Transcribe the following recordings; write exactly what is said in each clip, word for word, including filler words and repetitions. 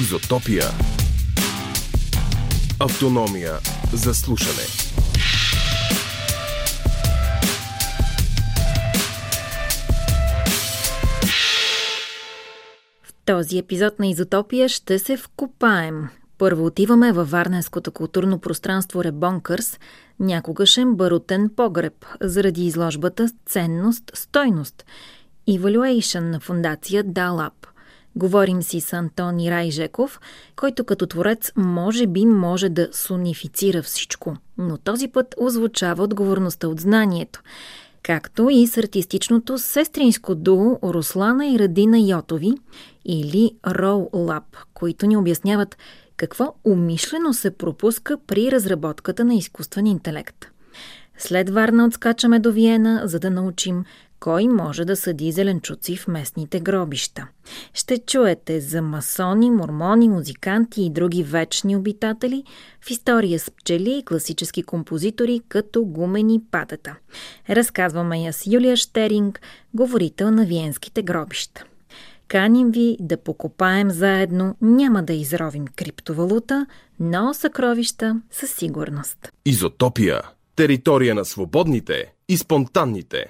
Изотопия. Автономия за слушане. В този епизод на Изотопия ще се вкопаем. Първо отиваме във варненското културно пространство Ребонкърс, някогашен барутен погреб, заради изложбата «Ценност, стойност» Evaluation на фондация DALAB. Говорим си с Антони Райжеков, който като творец може би може да сонифицира всичко, но този път озвучава отговорността от знанието, както и с артистичното сестринско дуо Рослана и Радина Йотови или Raw Lab, които ни обясняват какво умишлено се пропуска при разработката на изкуствен интелект. След Варна отскачаме до Виена, за да научим кой може да съди зеленчуци в местните гробища. Ще чуете за масони, мормони, музиканти и други вечни обитатели в история с пчели и класически композитори като гумени патета. Разказваме я с Юлия Щтеринг, говорител на виенските гробища. Каним ви да покопаем заедно, няма да изровим криптовалута, но съкровища със сигурност. Изотопия. Територия на свободните и спонтанните.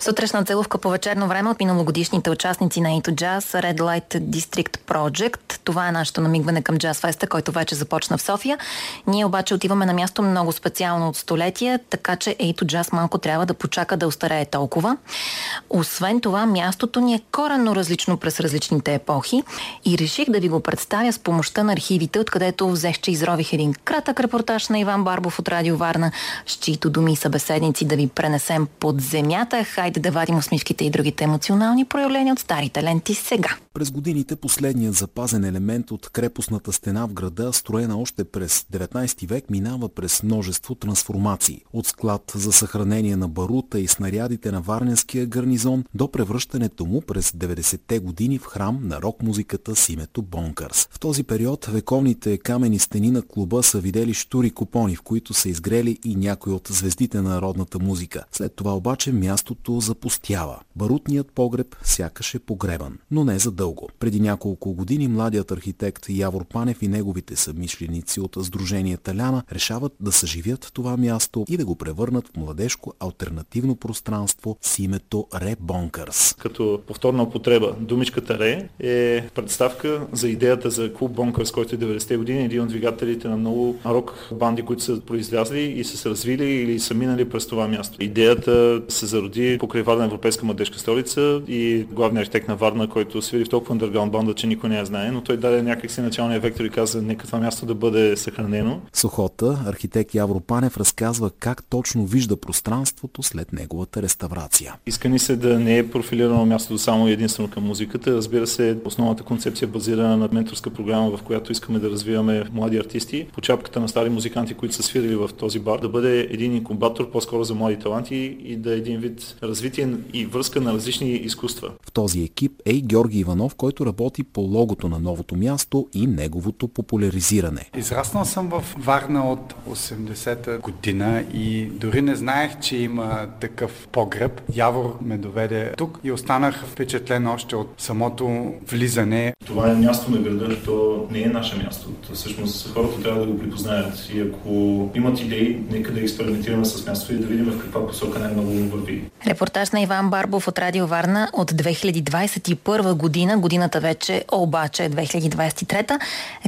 Сутрешна целувка по вечерно време от миналогодишните участници на и ту Jazz Red Light District Project. Това е нашето намигване към Джаз Феста, който вече започна в София. Ние обаче отиваме на място много специално от столетия, така че и ту Jazz малко трябва да почака да остарее толкова. Освен това, мястото ни е коренно различно през различните епохи и реших да ви го представя с помощта на архивите, откъдето взех, че изрових един кратък репортаж на Иван Барбов от Радио Варна, с чието думи и събеседници да ви пренесем под земята. Хайде да вадим усмивките и другите емоционални проявления от старите ленти сега. През годините последният запазен елемент от крепостната стена в града, строена още през деветнайсети век, минава през множество трансформации. От склад за съхранение на барута и снарядите на варненския гарнизон до превръщането му през деветдесетте години в храм на рок-музиката с името Бонкърс. В този период вековните камени стени на клуба са видели щури купони, в които са изгрели и някои от звездите на народната музика. След това обаче мястото запустява. Барутният погреб сякаш е погребан, но не за дълго. Преди няколко години младият архитект Явор Панев и неговите съмишленици от Сдружението Ляна решават да съживят това място и да го превърнат в младежко алтернативно пространство с името Ребонкърс. Като повторна употреба, думичката Ре е представка за идеята за клуб Бонкърс, който е деветдесетте години, един от двигателите на много рок банди, които са произлязли и са се развили или са минали през това място. Идеята се зароди покрай Варна, европейска младежка столица, и главният архитект на Варна, който свири в толкова underground банда, че никой не я знае, но той даде някакси началния вектор и каза, нека това място да бъде съхранено. С охота архитект Явор Панев разказва как точно вижда пространството след неговата реставрация. Иска ни се да не е профилирано мястото само единствено към музиката. Разбира се, основната концепция е базирана на менторска програма, в която искаме да развиваме млади артисти. По чапката на стари музиканти, които са свирили в този бар, да бъде един инкубатор по-скоро за млади таланти и да е един вид развитие и връзка на различни изкуства. В този екип е и Георги Иванов, който работи по логото на новото място и неговото популяризиране. Израснал съм в Варна от осемдесета година и дори не знаех, че има такъв погреб. Явор ме доведе тук и останах впечатлен още от самото влизане. Това е място на града, то не е наше място. То, всъщност хората трябва да го припознаят и ако имат идеи, нека да експериментираме с място и да видим в каква посока най-много върви. Репортаж на Иван Барбов от Радио Варна от две хиляди двадесет и първа година. Годината вече обаче е две хиляди двадесет и трета.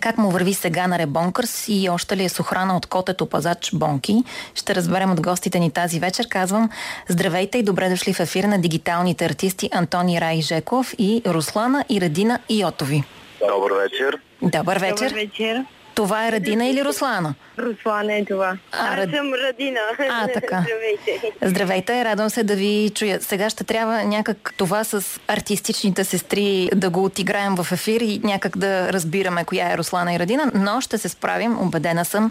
Как му върви сега на Ребонкърс и още ли е с охрана от котето пазач Бонки? Ще разберем от гостите ни тази вечер. Казвам здравейте и добре дошли в ефир на дигиталните артисти Антони Райжеков и Руслана и Радина Йотови. Добър вечер. Добър вечер. Добър вечер. Това е Радина или Руслана? Руслана е това. А, Аз рад... съм Радина. А, така. Здравейте. Здравейте, радвам се да ви чуя. Сега ще трябва някак това с артистичните сестри да го отиграем в ефир и някак да разбираме коя е Руслана и Радина, но ще се справим, убедена съм,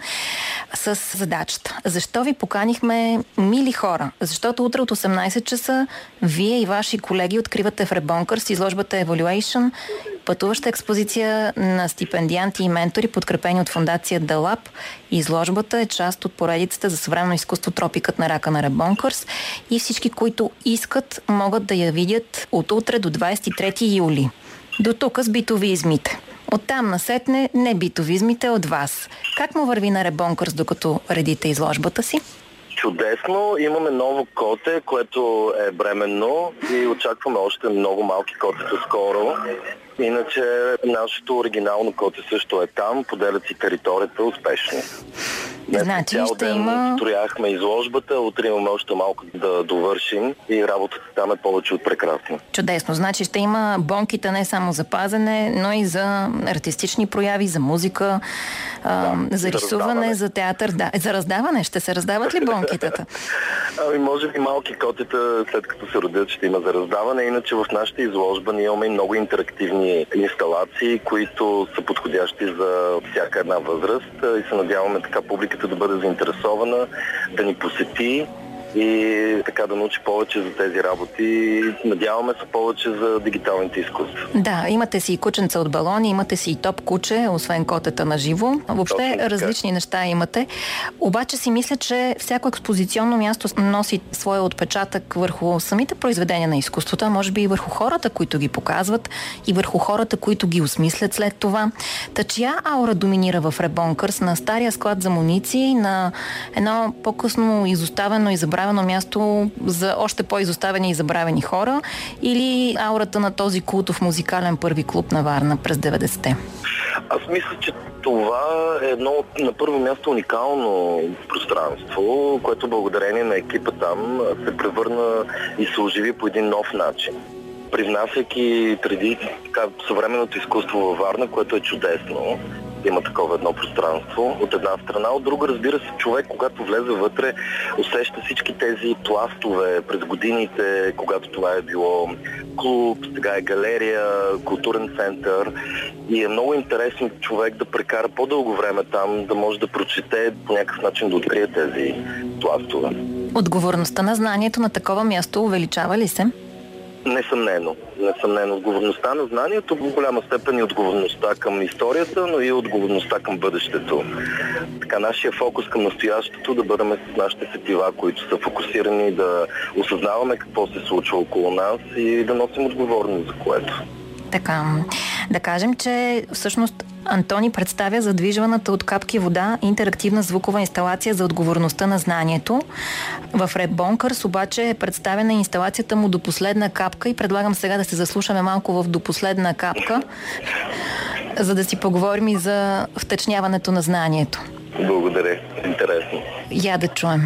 с задачата. Защо ви поканихме, мили хора? Защото утре от осемнадесет часа вие и ваши колеги откривате в Ребонкърс изложбата Evaluation, пътуваща експозиция на стипендианти и ментори, подкрепени от фондация далаб. Изложбата е част от поредицата за съвременно изкуство "Тропикът на рака" на Ребонкърс и всички, които искат, могат да я видят от утре до двадесет и трети юли. До тук с битовизмите. Оттам насетне не битовизмите от вас. Как му върви на Ребонкърс, докато редите изложбата си? Чудесно, имаме ново коте, което е бременно и очакваме още много малки котета скоро. Иначе нашето оригинално коте също е там, поделят си територията успешно. Днес значи, цял ден има... строяхме изложбата, утре имаме още малко да довършим и работата там е повече от прекрасна. Чудесно, значи ще има бонките не само за пазене, но и за артистични прояви, за музика, да, за рисуване, за, за театър. Да, за раздаване ще се раздават ли бонкитата? Ами може би малки котета, след като се родят, ще има за раздаване, иначе в нашата изложба ние имаме много интерактивни инсталации, които са подходящи за всяка една възраст и се надяваме така публика да бъде заинтересована, да ни посети и така да научи повече за тези работи. Надяваме се повече за дигиталните изкуства. Да, имате си и кученца от балони, имате си и топ куче, освен котета на живо. Въобще различни неща имате. Обаче си мисля, че всяко експозиционно място носи своя отпечатък върху самите произведения на изкуството, а може би и върху хората, които ги показват и върху хората, които ги осмислят след това. Та чия аура доминира в Ребонкърс, на стария склад за муниции, на едно по-късно изоставено и забравено място за още по-изоставени и забравени хора, или аурата на този култов музикален първи клуб на Варна през деветдесетте? Аз мисля, че това е едно на първо място уникално пространство, което благодарение на екипа там се превърна и се оживи по един нов начин, привнасяйки преди така съвременното изкуство във Варна, което е чудесно. Има такова едно пространство от една страна, от друга разбира се човек, когато влезе вътре, усеща всички тези пластове през годините, когато това е било клуб, сега е галерия, културен център и е много интересно човек да прекара по-дълго време там, да може да прочете по някакъв начин да открие тези пластове. Отговорността на знанието на такова място увеличава ли се? Несъмнено. Несъмнено. Отговорността на знанието в голяма степен и отговорността към историята, но и отговорността към бъдещето. Така нашия фокус към настоящето, да бъдем с нашите сетива, които са фокусирани, да осъзнаваме какво се случва около нас и да носим отговорност за което. Така, да кажем, че всъщност Антони представя задвижваната от капки вода интерактивна звукова инсталация за отговорността на знанието. В Ребонкърс обаче е представена инсталацията му "До последна капка" и предлагам сега да се заслушаме малко в "До последна капка", за да си поговорим и за втечняването на знанието. Благодаря, интересно. Я да чуем.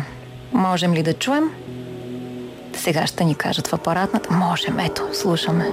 Можем ли да чуем? Сега ще ни кажат в апаратната. Можем, ето, слушаме.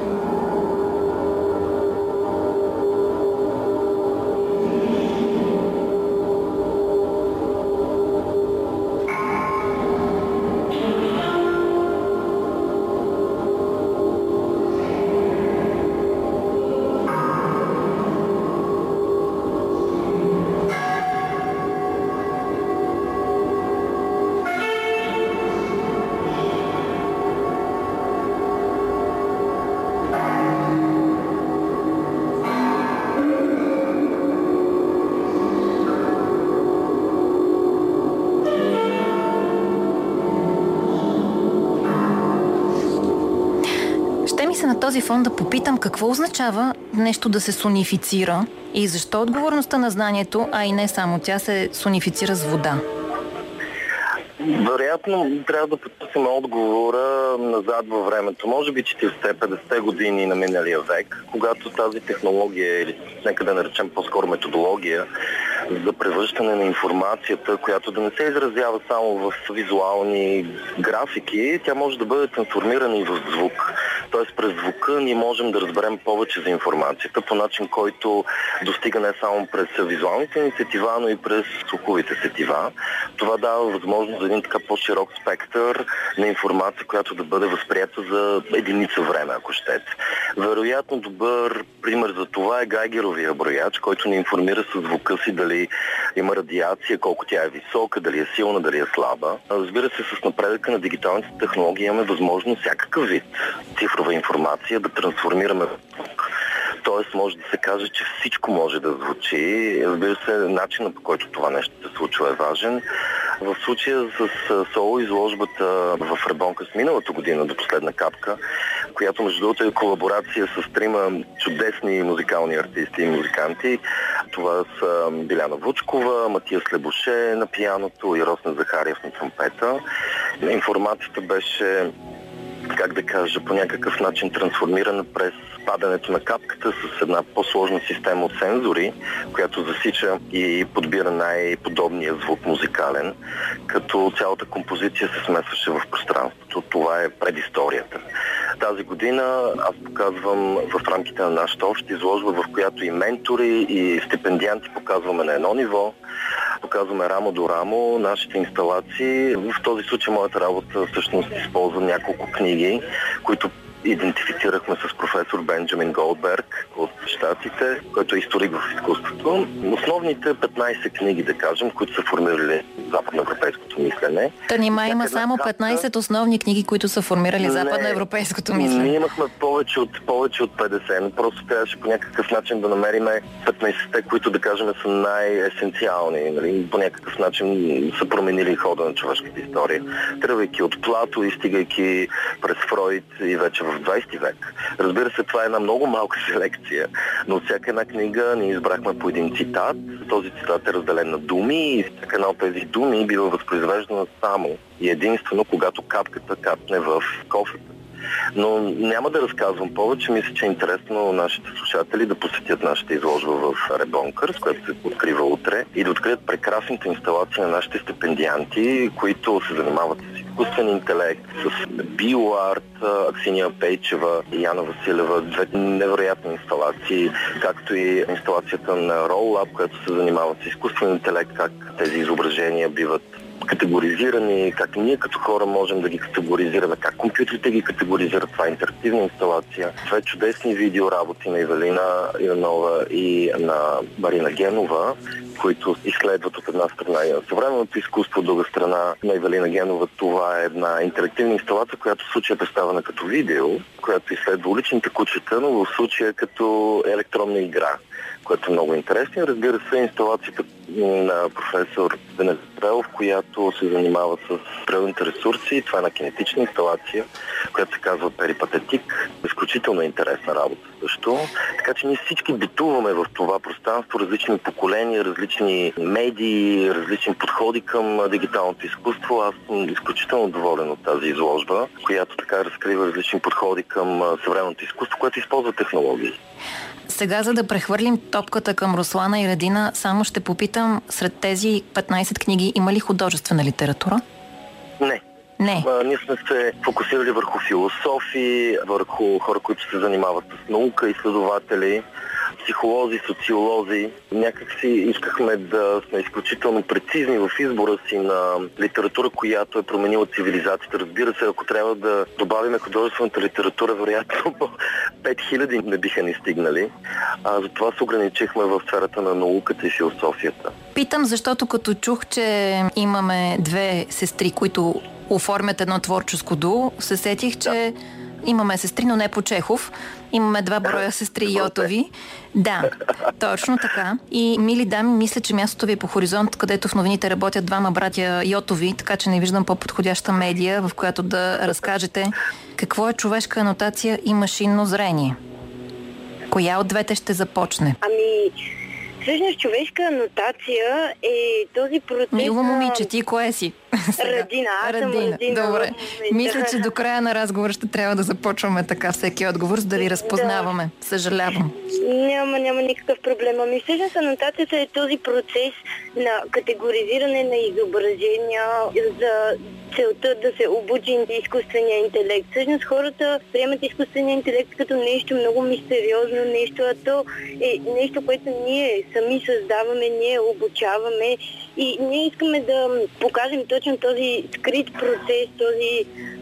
Този фон да попитам какво означава нещо да се сонифицира и защо отговорността на знанието, а и не само тя, се сонифицира с вода? Вероятно трябва да потърсим отговора назад във времето. Може би четиридесет-петдесет години на миналия век, когато тази технология или нека да наречем по-скоро методология за превръщане на информацията, която да не се изразява само в визуални графики, тя може да бъде трансформирана и в звук. Тоест през звука ние можем да разберем повече за информацията по начин, който достига не само през визуалните ни сетива, но и през слуховите сетива. Това дава възможност за един така по-широк спектър на информация, която да бъде възприята за единица време, ако щете. Вероятно добър пример за това е Гайгеровия брояч, който ни информира със звука си дали има радиация, колко тя е висока, дали е силна, дали е слаба. Разбира се, с напредъка на дигиталните технологии имаме възможност всякакъв вид цифрова информация да трансформираме в звук. Тоест може да се каже, че всичко може да звучи. Разбира се, начинът, по който това нещо се случва, е важен. В случая с соло изложбата в Ребонка с миналата година до последна капка, която между другото е колаборация с трима чудесни музикални артисти и музиканти. Това са Беляна Вучкова, Матия Слебуше на пианото и Росна Захариев на тромпета. Информацията беше, как да кажа, по някакъв начин трансформирана през падането на капката с една по-сложна система от сензори, която засича и подбира най-подобния звук музикален, като цялата композиция се смесваше в пространството. Това е предисторията. Тази година аз показвам в рамките на нашата обща изложба, в която и ментори, и стипендианти показваме на едно ниво, показваме рамо до рамо нашите инсталации. В този случай моята работа всъщност използвам няколко книги, които идентифицирахме с професор Бенджамин Голдберг от щатите, който е историк в изкуството. Основните петнайсет книги, да кажем, които са формирали западноевропейското мислене. Та нима има само петнайсет основни книги, които са формирали западноевропейското мислене. Ние имахме повече от, повече от петдесет, но просто трябваше по някакъв начин да намерим петнайсетте, които, да кажем, са най-есенциални. Нали? По някакъв начин са променили хода на човешката история. Тръгвайки от Плато и стигайки през Фройд и вече в двайсети век. Разбира се, това е една много малка селекция, но от всяка една книга ние избрахме по един цитат. Този цитат е разделен на думи и всяка една от тези думи бива възпроизвеждана само и единствено, когато капката капне в кофата. Но няма да разказвам повече. Мисля, че е интересно нашите слушатели да посетят нашата изложба в Rebonkers, която се открива утре, и да открият прекрасните инсталации на нашите стипендианти, които се занимават с изкуствен интелект, с биоарт, Аксиния Пейчева и Яна Василева, две невероятни инсталации, както и инсталацията на Raw Lab, която се занимава с изкуствен интелект, как тези изображения биват категоризирани, как ние като хора можем да ги категоризираме, как компютрите ги категоризират. Това е интерактивна инсталация. Две чудесни видеоработи на Ивалина Ионова и на Барина Генова, които изследват от една страна и на съвременното изкуство, от друга страна на Ивалина Генова. Това е една интерактивна инсталация, която в случая е представена като видео, която изследва уличните кучета, но в случая като електронна игра, което е много интересно. Разбира се, инсталацията на професор Венецелов, която се занимава с природните ресурси. Това е една кинетична инсталация, която се казва Перипатетик. Изключително интересна работа също. Така че ние всички битуваме в това пространство, различни поколения, различни медии, различни подходи към дигиталното изкуство. Аз съм изключително доволен от тази изложба, която така разкрива различни подходи към съвременното изкуство, което използва технологии. Сега, за да прехвърлим топката към Руслана и Радина, само ще попитам, сред тези петнайсет книги има ли художествена литература? Не. Не. А, ние сме се фокусирали върху философи, върху хора, които се занимават с наука, изследователи, психолози, социолози. Някакси искахме да сме изключително прецизни в избора си на литература, която е променила цивилизацията. Разбира се, ако трябва да добавим художествената литература, вероятно пет хиляди не биха ни стигнали. А затова се ограничихме в сферата на науката и философията. Питам, защото като чух, че имаме две сестри, които оформят едно творческо дуо, се сетих, че да. Имаме сестри, но не по Чехов. Имаме два броя сестри Йотови. Да, точно така. И, мили дами, мисля, че мястото ви е по Хоризонт, където в новините работят двама братя Йотови, така че не виждам по-подходяща медия, в която да разкажете какво е човешка анотация и машинно зрение. Коя от двете ще започне? Ами, всъщност човешка анотация е този процес... Мило момиче, ти кое си? Радина, аз съм Радина. Радина. Добре. Мисля, че до края на разговора ще трябва да започваме така всеки отговор, за да ви разпознаваме. Да. Съжалявам. Няма, няма никакъв проблем. Ами всъщност анотацията е този процес на категоризиране на изображения за целта да се обучи изкуствения интелект. Всъщност хората приемат изкуствения интелект като нещо много мистериозно, нещо, а то е нещо, което ние сами създаваме, ние обучаваме и ние искаме да покажем точно този скрит процес, този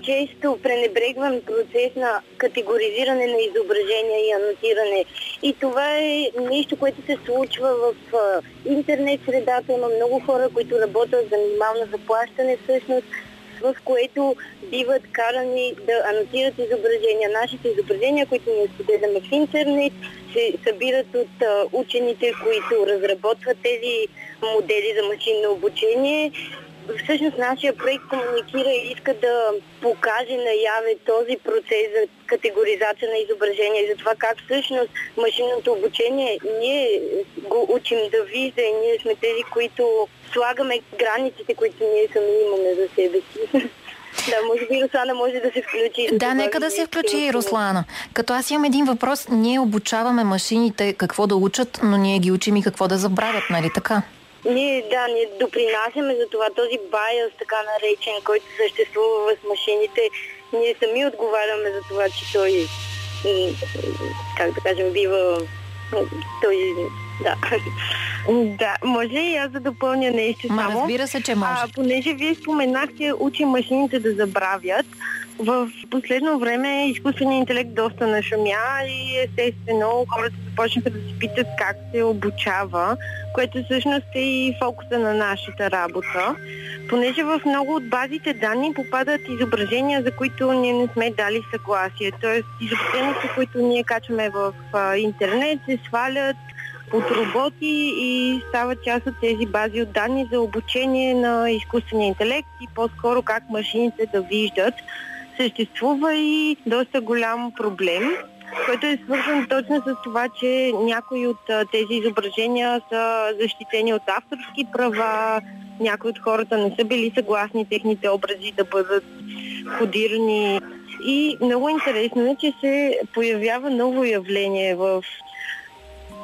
често пренебрегван процес на категоризиране на изображения и анотиране. И това е нещо, което се случва в интернет средата. Има много хора, които работят за минимално заплащане всъщност, в което биват карани да анотират изображения. Нашите изображения, които ние споделяме в интернет, се събират от а, учените, които разработват тези модели за машинно обучение. Всъщност нашия проект комуникира и иска да покаже наяве този процес за категоризация на изображения и за това как всъщност машинното обучение ние го учим да вижда и ние сме тези, които слагаме границите, които ние сами имаме за себе си. Да, може би Руслана може да се включи. Да, да нека да се включи и Руслана. Като аз имам един въпрос, ние обучаваме машините какво да учат, но ние ги учим и какво да забравят, нали така? Ние, да, ние допринасяме за това този байъс, така наречен, който съществува с машините. Ние сами отговаряме за това, че той, как да кажем, бива... Той, да. Да, може и аз да допълня нещо само. Ма, разбира се, че може. А, понеже вие споменахте, учим машините да забравят. В последно време изкуственият интелект доста нашумя и естествено хората започнаха да се питат как се обучава, което всъщност е и фокуса на нашата работа. Понеже в много от базите данни попадат изображения, за които ние не сме дали съгласие. Тоест изображенията, които ние качваме в интернет, се свалят от роботи и стават част от тези бази от данни за обучение на изкуствения интелект и по-скоро как машините да виждат. Съществува и доста голям проблем, който е свързан точно с това, че някои от тези изображения са защитени от авторски права, някои от хората не са били съгласни техните образи да бъдат кодирани. И много интересно е, че се появява ново явление в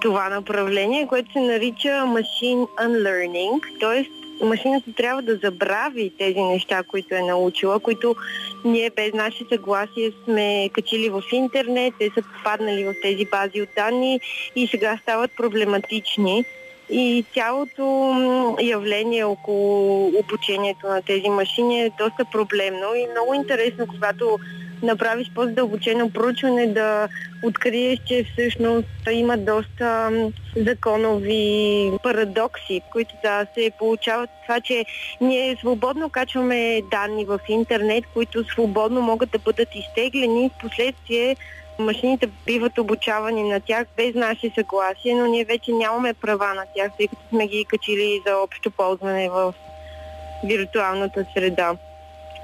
това направление, което се нарича Machine Unlearning, т.е. машината трябва да забрави тези неща, които е научила, които ние без наше съгласие сме качили в интернет, те са попаднали в тези бази от данни и сега стават проблематични. И цялото явление около обучението на тези машини е доста проблемно и много интересно, когато направиш по-задълбочено проучване, да откриеш, че всъщност има доста законови парадокси, които да се получават това, че ние свободно качваме данни в интернет, които свободно могат да бъдат изтеглени и в последствие машините биват обучавани на тях без наше съгласие, но ние вече нямаме права на тях, тъй като сме ги качили за общо ползване в виртуалната среда.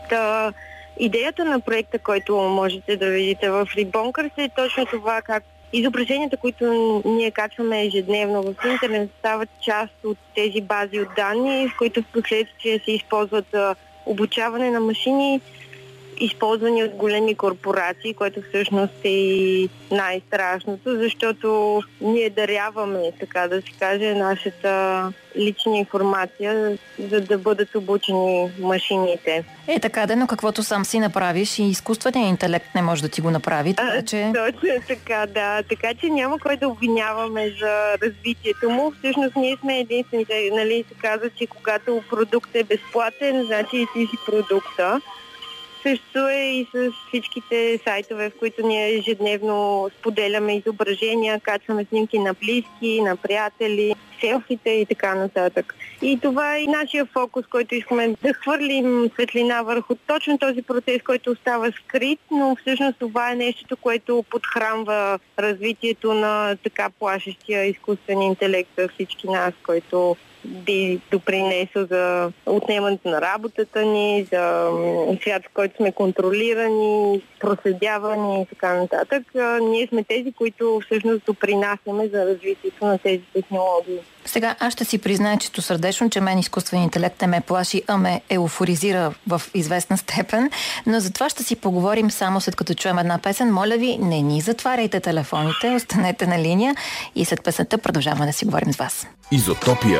Та... Идеята на проекта, който можете да видите в Rebonkers, е точно това как изображенията, които ние качваме ежедневно в интернет, стават част от тези бази от данни, в които в последствие се използват за обучаване на машини, използвани от големи корпорации, което всъщност е и най-страшното, защото ние даряваме, така да се каже, нашата лична информация, за да бъдат обучени машините. Е, така да, но каквото сам си направиш и изкуственият интелект не може да ти го направи, така че... А, точно така, да. Така че няма кой да обвиняваме за развитието му. Всъщност ние сме единствените, нали, се казва, че когато продуктът е безплатен, значи и ти си продукта. Също е и с всичките сайтове, в които ние ежедневно споделяме изображения, качваме снимки на близки, на приятели, селфите и така нататък. И това е нашия фокус, който искаме да хвърлим светлина върху точно този процес, който остава скрит, но всъщност това е нещото, което подхранва развитието на така плашещия изкуствен интелект за всички нас, който би допринесъл за отнемането на работата ни, за свят, в който сме контролирани, проследявани и така нататък. Ние сме тези, които всъщност допринасяме за развитието на тези технологии. Сега аз ще си призная чисто сърдечно, че мен изкуствен интелект не ме плаши, а ме еуфоризира в известна степен, но за това ще си поговорим само след като чуем една песен. Моля ви, не ни затваряйте телефоните, останете на линия и след песента продължаваме да си говорим с вас. Изотопия.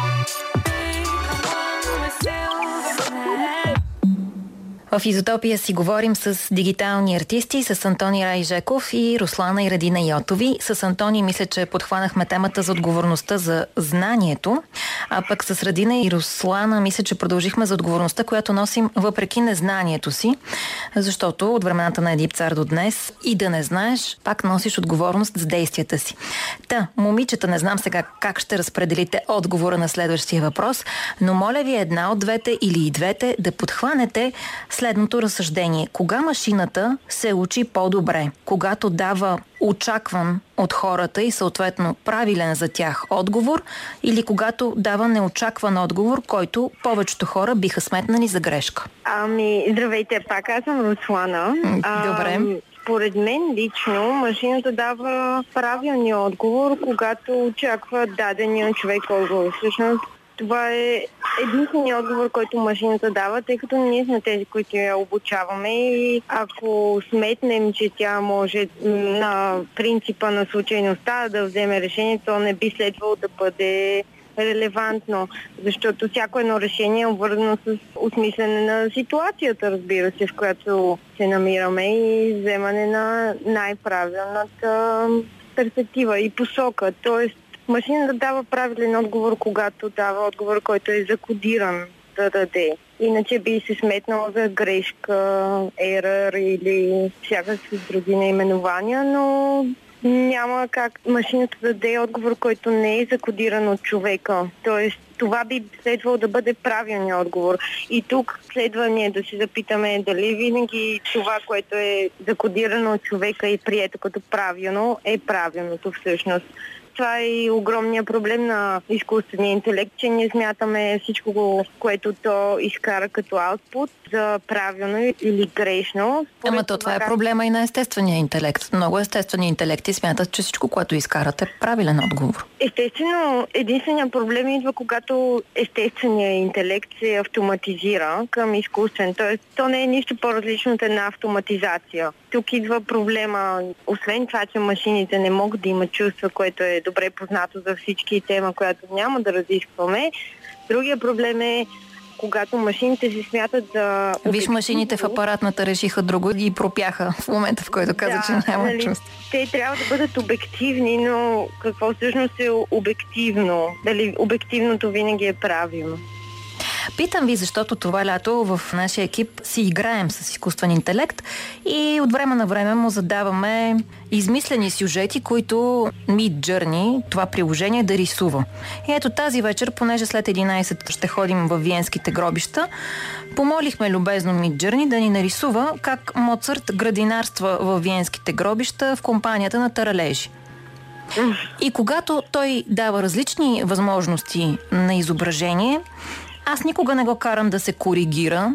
В Изотопия си говорим с дигитални артисти, с Антони Райжеков и Рослана и Радина Йотови. С Антони мисля, че подхванахме темата за отговорността за знанието, а пък с Радина и Рослана мисля, че продължихме за отговорността, която носим въпреки незнанието си, защото от времената на Едип цар до днес и да не знаеш, пак носиш отговорност за действията си. Та, момичета, не знам сега как ще разпределите отговора на следващия въпрос, но моля ви една от двете или и двете да подхванете следното разсъждение. Кога машината се учи по-добре? Когато дава очакван от хората и съответно правилен за тях отговор, или когато дава неочакван отговор, който повечето хора биха сметнали за грешка? Ами, здравейте, пак аз съм Руслана. Добре. Ам... Според мен лично машината дава правилния отговор, когато очаква дадения човек отговор. Всъщност това е единствения отговор, който машината дава, тъй като ние сме тези, които я обучаваме, и ако сметнем, че тя може на принципа на случайността да вземе решение, то не би следвало да бъде релевантно, защото всяко едно решение е обвързано с осмислене на ситуацията, разбира се, в която се намираме, и вземане на най-правилната перспектива и посока. Тоест, машината дава правилен отговор, когато дава отговор, който е закодиран да даде. Иначе би се сметнала за грешка, ерър или всякакви други наименования, но няма как машината да даде отговор, който не е закодиран от човека. Тоест, това би следвало да бъде правилният отговор. И тук следва ние да се запитаме дали винаги това, което е закодирано от човека и прието като правилно, е правилното всъщност. Това е и огромният проблем на изкуствения интелект, че ние смятаме всичко, което то изкара като аутпут, за правилно или грешно. Според Ама то това раз... е проблема и на естествения интелект. Много естествени интелекти смятат, че всичко, което изкарат, е правилен отговор. Естествено, единственият проблем идва, когато естественият интелект се автоматизира към изкуствен. Тоест, то не е нищо по-различно от една автоматизация. Тук идва проблема, освен това, че машините не могат да имат чувства, което е добре познато за всички, тема, която няма да разискваме. Другия проблем е, когато машините се смятат за... Виж, машините в апаратната решиха друго и пропяха в момента, в който каза, да, че няма нали, чувства. Те трябва да бъдат обективни, но какво всъщност е обективно? Дали обективното винаги е правилно? Питам ви, защото това лято в нашия екип си играем с изкуствен интелект и от време на време му задаваме измислени сюжети, които Мид Джърни, това приложение, да рисува. И ето тази вечер, понеже след единайсет ще ходим във Виенските гробища, помолихме любезно Мид Джърни да ни нарисува как Моцарт градинарства във Виенските гробища в компанията на таралежи. И когато той дава различни възможности на изображение, аз никога не го карам да се коригира,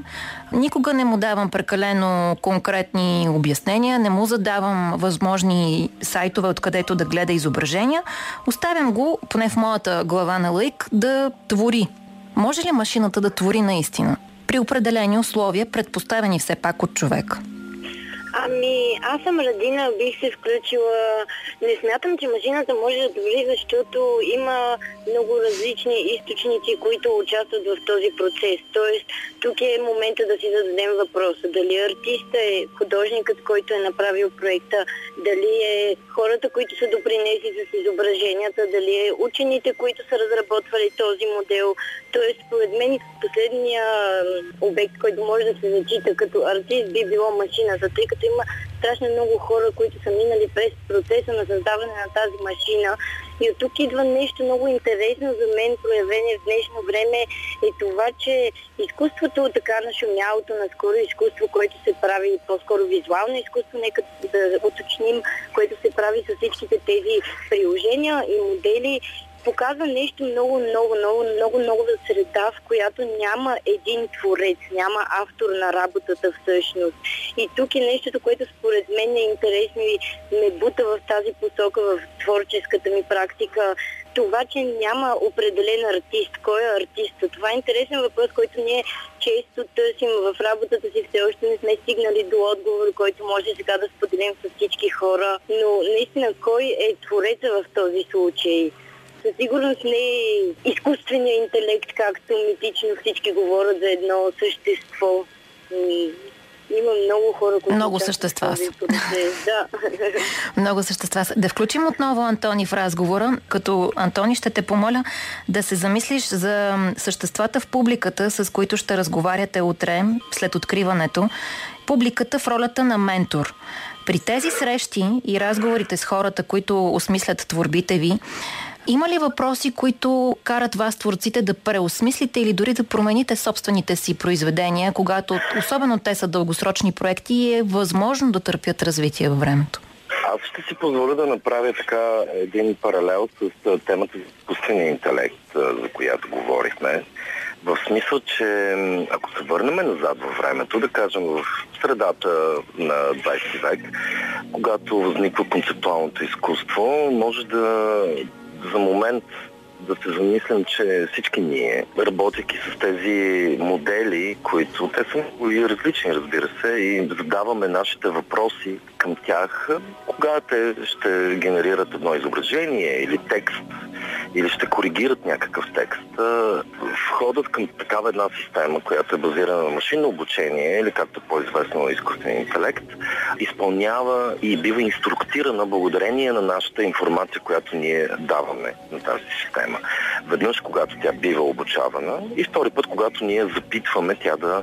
никога не му давам прекалено конкретни обяснения, не му задавам възможни сайтове, откъдето да гледа изображения. Оставям го, поне в моята глава на лаик, да твори. Може ли машината да твори наистина? При определени условия, предпоставени все пак от човек. Ами, аз съм Радина, бих се включила. Не смятам, че машината може да довери, защото има много различни източници, които участват в този процес. Тоест, тук е момента да си зададем въпроса. Дали артиста е художникът, който е направил проекта, дали е хората, които са допринесли с изображенията, дали е учените, които са разработвали този модел. Тоест, според мен, последния обект, който може да се зачита като артист, би било машината, тъй като има страшно много хора, които са минали през процеса на създаване на тази машина. И от тук идва нещо много интересно за мен проявение в днешно време е това, че изкуството, така нашумялото, наскоро изкуство, което се прави, по-скоро визуално изкуство, нека да уточним, което се прави с всичките тези приложения и модели, показва нещо много, много, много, много, много среда, в която няма един творец, няма автор на работата всъщност. И тук е нещото, което според мен е интересно и ме бута в тази посока в творческата ми практика. Това, че няма определен артист. Кой е артистът? Това е интересен въпрос, който ние често търсим в работата си. Все още не сме стигнали до отговор, който може сега да споделим с всички хора. Но наистина, кой е твореца в този случай? Със сигурност не е изкуственият интелект, както митично всички говорят за едно същество. Има много хора, които... Много същества са. Да. Много същества са. Да включим отново Антони в разговора. Като Антони ще те помоля да се замислиш за съществата в публиката, с които ще разговаряте утре, след откриването. Публиката в ролята на ментор. При тези срещи и разговорите с хората, които осмислят творбите ви, има ли въпроси, които карат вас, творците, да преосмислите или дори да промените собствените си произведения, когато особено те са дългосрочни проекти и е възможно да търпят развитие във времето? Аз ще си позволя да направя така един паралел с темата за изкуствения интелект, за която говорихме. В смисъл, че ако се върнем назад във времето, да кажем в средата на двайсети век, когато възниква концептуалното изкуство, може да за момент да се замислям, че всички ние, работейки с тези модели, които те са и различни, разбира се, и задаваме нашите въпроси към тях, кога те ще генерират едно изображение или текст, или ще коригират някакъв текст, входът към такава една система, която е базирана на машинно обучение, или както по-известно изкуствен интелект, изпълнява и бива инструктирана благодарение на нашата информация, която ние даваме на тази система. Веднъж, когато тя бива обучавана, и втори път, когато ние запитваме тя да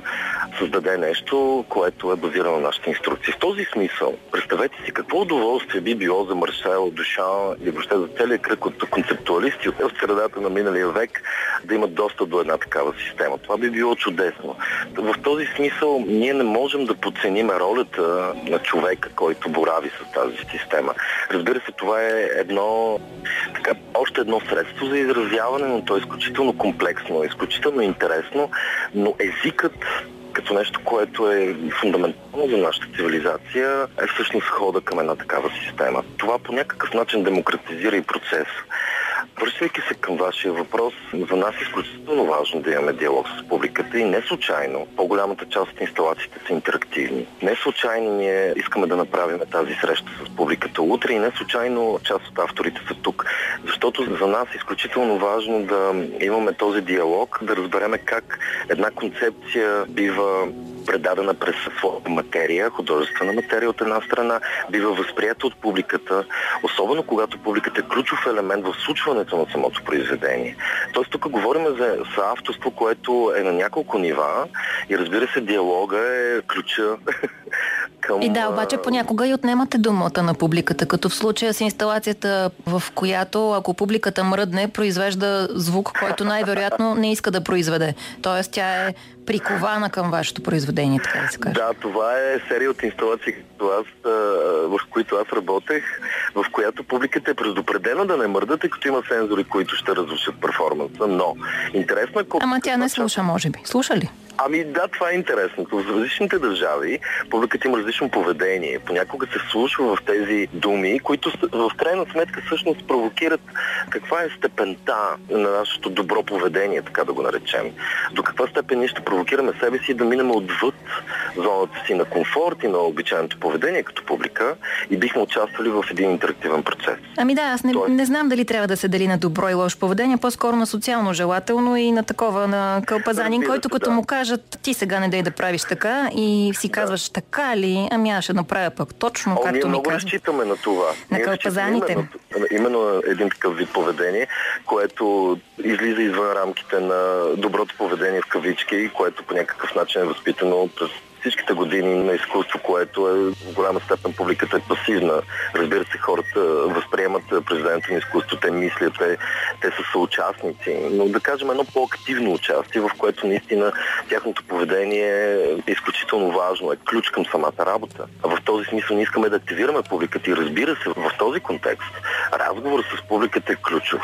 създаде нещо, което е базирано на нашите инструкции. В този смисъл, представете си какво удоволствие би било за Марсел Дюшан или въобще за целия кръг от концептуалисти от средата на миналия век да имат достъп до една такава система. Това би било чудесно. В този смисъл ние не можем да подценим ролята на човека, който борави с тази система. Разбира се, това е едно, така, още едно средство за изразяване, но то е изключително комплексно, изключително интересно, но езикът като нещо, което е фундаментално за нашата цивилизация, е всъщност хода към една такава система. Това по някакъв начин демократизира и процес. Връщайки се към вашия въпрос, за нас е изключително важно да имаме диалог с публиката и не случайно по-голямата част от инсталациите са интерактивни. Не случайно ние искаме да направим тази среща с публиката утре и не случайно част от авторите са тук, защото за нас е изключително важно да имаме този диалог, да разбереме как една концепция бива предадена през своята материя, художествена материя от една страна, бива възприета от публиката, особено когато публиката е ключов елемент в случването на самото произведение. Тоест тук говорим за съавторство, което е на няколко нива и разбира се, диалога е ключа към... И да, обаче понякога и отнемате думата на публиката, като в случая с инсталацията, в която ако публиката мръдне, произвежда звук, който най-вероятно не иска да произведе. Тоест тя е прикована към вашето произведение, така да се каже. Да, това е серия от инсталации, като аз, в които аз работех, в която публиката е предупредена да не мърда, тъй като има сензори, които ще разрушат перформанса, но интересно е... Ама тя не слуша, може би. Слуша ли? Ами да, това е интересното. В различните държави публиката има различно поведение. Понякога се слушва в тези думи, които в крайна сметка всъщност провокират каква е степента на нашето добро поведение, така да го наречем. До каква степен ние ще провокираме себе си да минем отвъд зоната си на комфорт и на обичайното поведение като публика и бихме участвали в един интерактивен процес. Ами да, аз не, Той... не знам дали трябва да се дели на добро и лошо поведение, по-скоро на социално желателно и на такова, на кълпазанин, да, който като да. му каже ти сега не дай да правиш така и си казваш да. така ли, ами аз ще направя пък точно, О, както ми казвам. Ние много разчитаме на това. На кълпазаните. Именно, именно един такъв вид поведение, което излиза извън рамките на доброто поведение в кавички, което по някакъв начин е възпитано през всичките години на изкуство, което е в голяма степен публиката е пасивна. Разбира се, хората възприемат произведението на изкуство, те мислят, те, те са съучастници, но да кажем едно по-активно участие, в което наистина тяхното поведение е изключително важно, е ключ към самата работа. А в този смисъл не искаме да активираме публиката и разбира се, в този контекст разговор с публиката е ключов.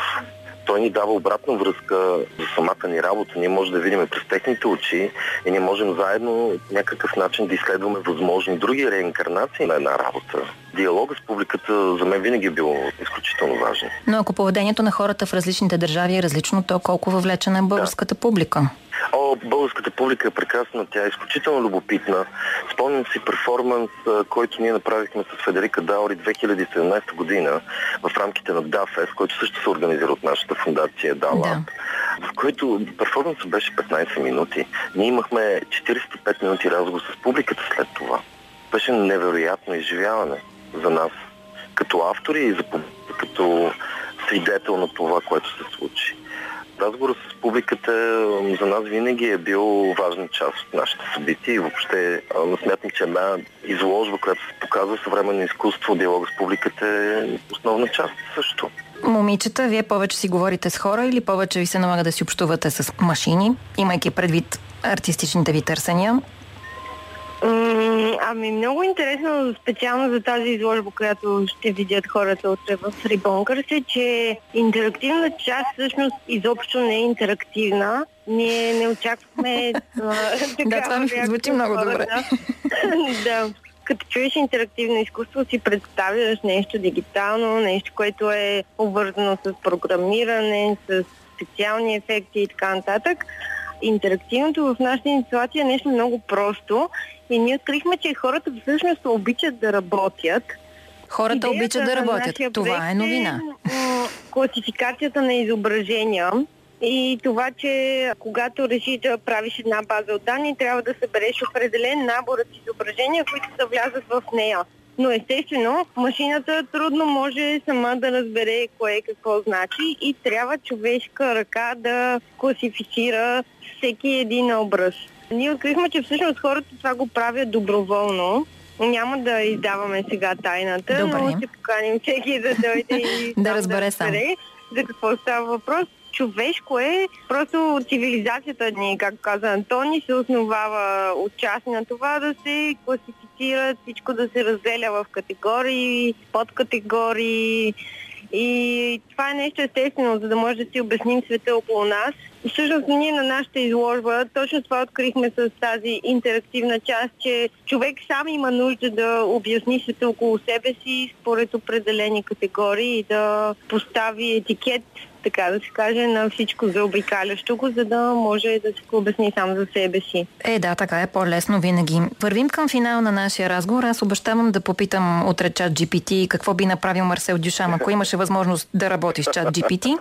Той ни дава обратна връзка за самата ни работа. Ние можем да видим през техните очи и ние можем заедно някакъв начин да изследваме възможни други реинкарнации на една работа. Диалогът с публиката за мен винаги е било изключително важен. Но ако поведението на хората в различните държави е различно, то колко въвлечена е българската да. публика? О, българската публика е прекрасна, тя е изключително любопитна. Спомням си перформанс, който ние направихме с Федерика Даури две хиляди и седемнайсета година в рамките на DALAB, който също се организира от нашата фундация DALAB, да. в който перформансът беше петнайсет минути. Ние имахме четирийсет и пет минути разговор с публиката след това. Беше невероятно изживяване за нас като автори и за публиката, като свидетел на това, което се случи. Разговорът с публиката за нас винаги е бил важна част от нашите събития и въобще смятам, че една изложба, която се показва съвременно изкуство, диалога с публиката е основна част също. Момичета, вие повече си говорите с хора или повече ви се налага да си общувате с машини, имайки предвид артистичните ви търсения? М- ами много интересно, специално за тази изложба, която ще видят хората утре в Рибонкърс, е, че интерактивна част всъщност изобщо не е интерактивна. Ние не очакваме... Да, това ми звучи много добре. Да. Като чуеш интерактивно изкуство, си представяш нещо дигитално, нещо, което е обвързано с програмиране, с специални ефекти и така нататък. Интерактивното в нашата инсталация е нещо много просто и ние открихме, че хората всъщност обичат да работят. Хората Идеята обичат да работят. Това е новина. Е класификацията на изображения и това, че когато решиш да правиш една база от данни, трябва да събереш определен набор от изображения, които да влязат в нея. Но естествено, машината трудно може сама да разбере кое какво значи и трябва човешка ръка да класифицира всеки един образ. Ние открихме, че всъщност хората това го правят доброволно. Няма да издаваме сега тайната, Добре. но ще поканим всеки да дойде и да разбере да сам за какво става въпрос. Човешко е, просто цивилизацията ни, както каза Антони, се основава отчасти на това да се класифицира, всичко да се разделя в категории, подкатегории и това е нещо естествено, за да може да си обясним света около нас. И всъщност ние на нашата изложба точно това открихме с тази интерактивна част, че човек сам има нужда да обясни света около себе си според определени категории и да постави етикет, така да се каже, на всичко заобикалящо го, за да може да се обясни сам за себе си. Е, да, така е по-лесно винаги. Вървим към финал на нашия разговор. Аз обещавам да попитам утре Чат джи пи ти какво би направил Марсел Дюшан, ако имаше възможност да работиш Чат джи пи ти.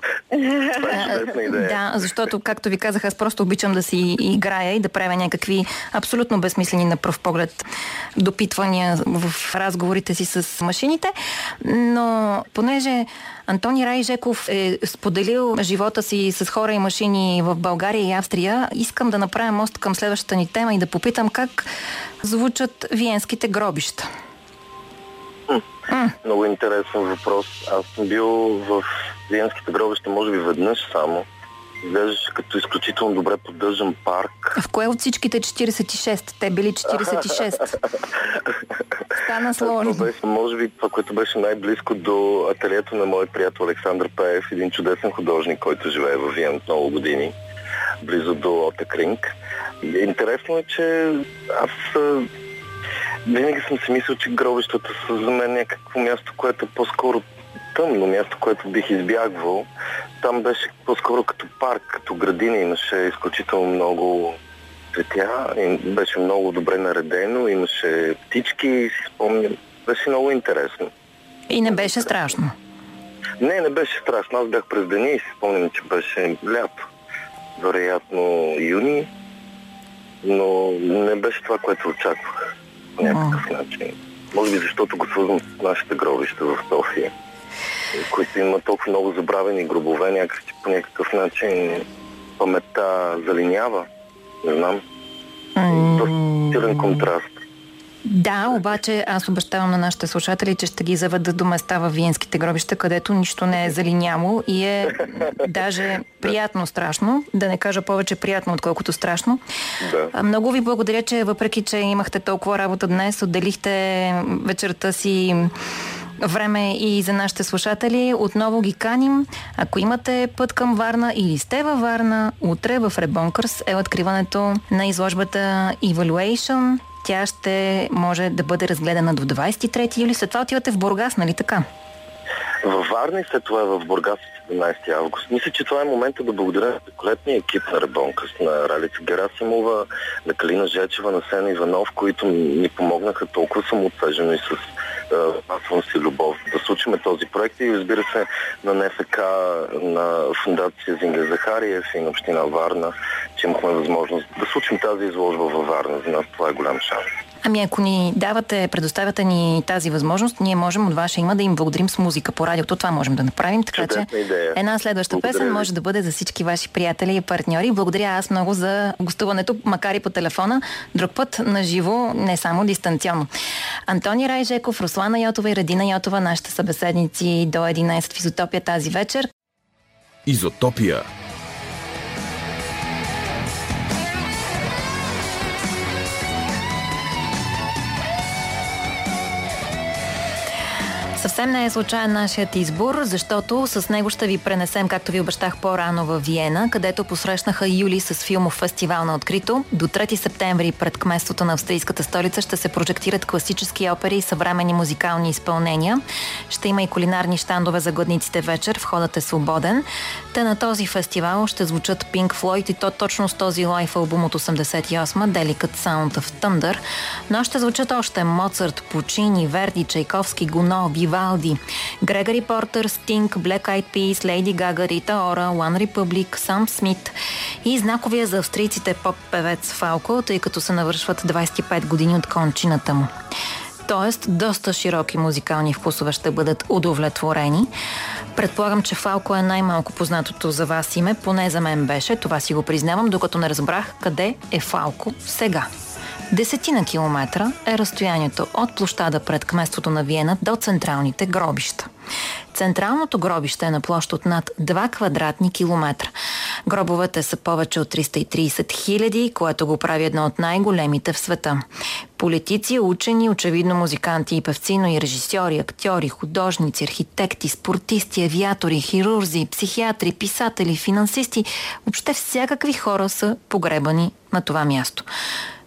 Да, защото, както ви казах, аз просто обичам да си играя и да правя някакви абсолютно безсмислени на пръв поглед допитвания в разговорите си с машините. Но, понеже Антони Райжеков е споделил живота си с хора и машини в България и Австрия, искам да направя мост към следващата ни тема и да попитам как звучат виенските гробища. М- М- много интересен въпрос. Аз съм бил в виенските гробища, може би веднъж само. Изглеждаше като изключително добре поддържан парк. В кое от всичките четиридесет и шест? Те били четиридесет и шест. Стана сложно. Това беше, може би, това, което беше най-близко до ателието на мой приятел Александър Пеев, един чудесен художник, който живее във Виена от много години, близо до Отекринг. Интересно е, че аз винаги съм си мислил, че гробищата са за мен някакво място, което е по-скоро тъмно място, което бих избягвал. Там беше по-скоро като парк, като градина, имаше изключително много цветя, беше много добре наредено, имаше птички и си спомням. Беше много интересно. И не беше страшно? Не, не беше страшно. Аз бях през деня и си спомням, че беше лято. Вероятно юни, но не беше това, което очаквах по някакъв начин. Може би защото го свързвам с нашите гробища в София, които има толкова много забравени гробове, някак че по някакъв начин паметта залинява. Не знам. Mm. Силен контраст. Да, обаче аз обещавам на нашите слушатели, че ще ги заведат до места във виенските гробища, където нищо не е залиняло и е даже приятно страшно, да не кажа повече приятно, отколкото страшно. Да. Много ви благодаря, че въпреки, че имахте толкова работа днес, отделихте вечерта си време и за нашите слушатели. Отново ги каним. Ако имате път към Варна или сте във Варна, утре в Ребонкърс е откриването на изложбата Evaluation. Тя ще може да бъде разгледана до двадесет и трети юли. След това отивате в Бургас, нали така? Във Варна и след това е в Бургас седемнадесети август. Мисля, че това е момента да благодаря на великолепния екип на Ребонкърс, на Ралица Герасимова, на Калина Жечева, на Сена Иванов, които ни помогнаха толкова самоотвежено и с пасвам си любов да случиме този проект и разбира се на НФК, на фундация Зинга Захариев и на община Варна, че имахме възможност да случим тази изложба във Варна. За нас това е голям шанс. Ами ако ни давате, предоставяте ни тази възможност, ние можем от ваше име да им благодарим с музика по радиото. Това можем да направим, така Чудесна че идея. Една следваща Благодаря песен ви. Може да бъде за всички ваши приятели и партньори. Благодаря аз много за гостуването, макар и по телефона, друг път на живо, не само дистанционно. Антони Райжеков, Рослана Йотова и Радина Йотова, нашите събеседници до единадесет в Изотопия тази вечер. Изотопия. Съвсем не е случайен нашият избор, защото с него ще ви пренесем, както ви обещах по-рано, във Виена, където посрещнаха Юли с филмов фестивал на открито. До трети септември пред кметството на австрийската столица ще се прожектират класически опери и съвременни музикални изпълнения. Ще има и кулинарни щандове за гладниците вечер, входът е свободен. Те на този фестивал ще звучат Pink Floyd и то точно с този лайф албум от осемдесет и осма, Delicate Sound of Thunder, но ще звучат още Моцарт, Пучини, Верди, Чайковски, Гуно, Вивалди, Грегори Портер, Стинг, Black Eyed Peas, Лейди Гага, Рита Ора, One Republic, Сам Смит и знаковия за австрийците поп-певец Фалко, тъй като се навършват двайсет и пет години от кончината му. Тоест, доста широки музикални вкусове ще бъдат удовлетворени. Предполагам, че Фалко е най-малко познатото за вас име, поне за мен беше, това си го признавам, докато не разбрах къде е Фалко сега. Десетина километра е разстоянието от площада пред кметството на Виена до централните гробища. Централното гробище е на площ от над два квадратни километра. Гробовете са повече от триста и трийсет хиляди, което го прави едно от най-големите в света. Политици, учени, очевидно музиканти и певци, но и режисьори, актьори, художници, архитекти, спортисти, авиатори, хирурзи, психиатри, писатели, финансисти, въобще всякакви хора са погребани на това място.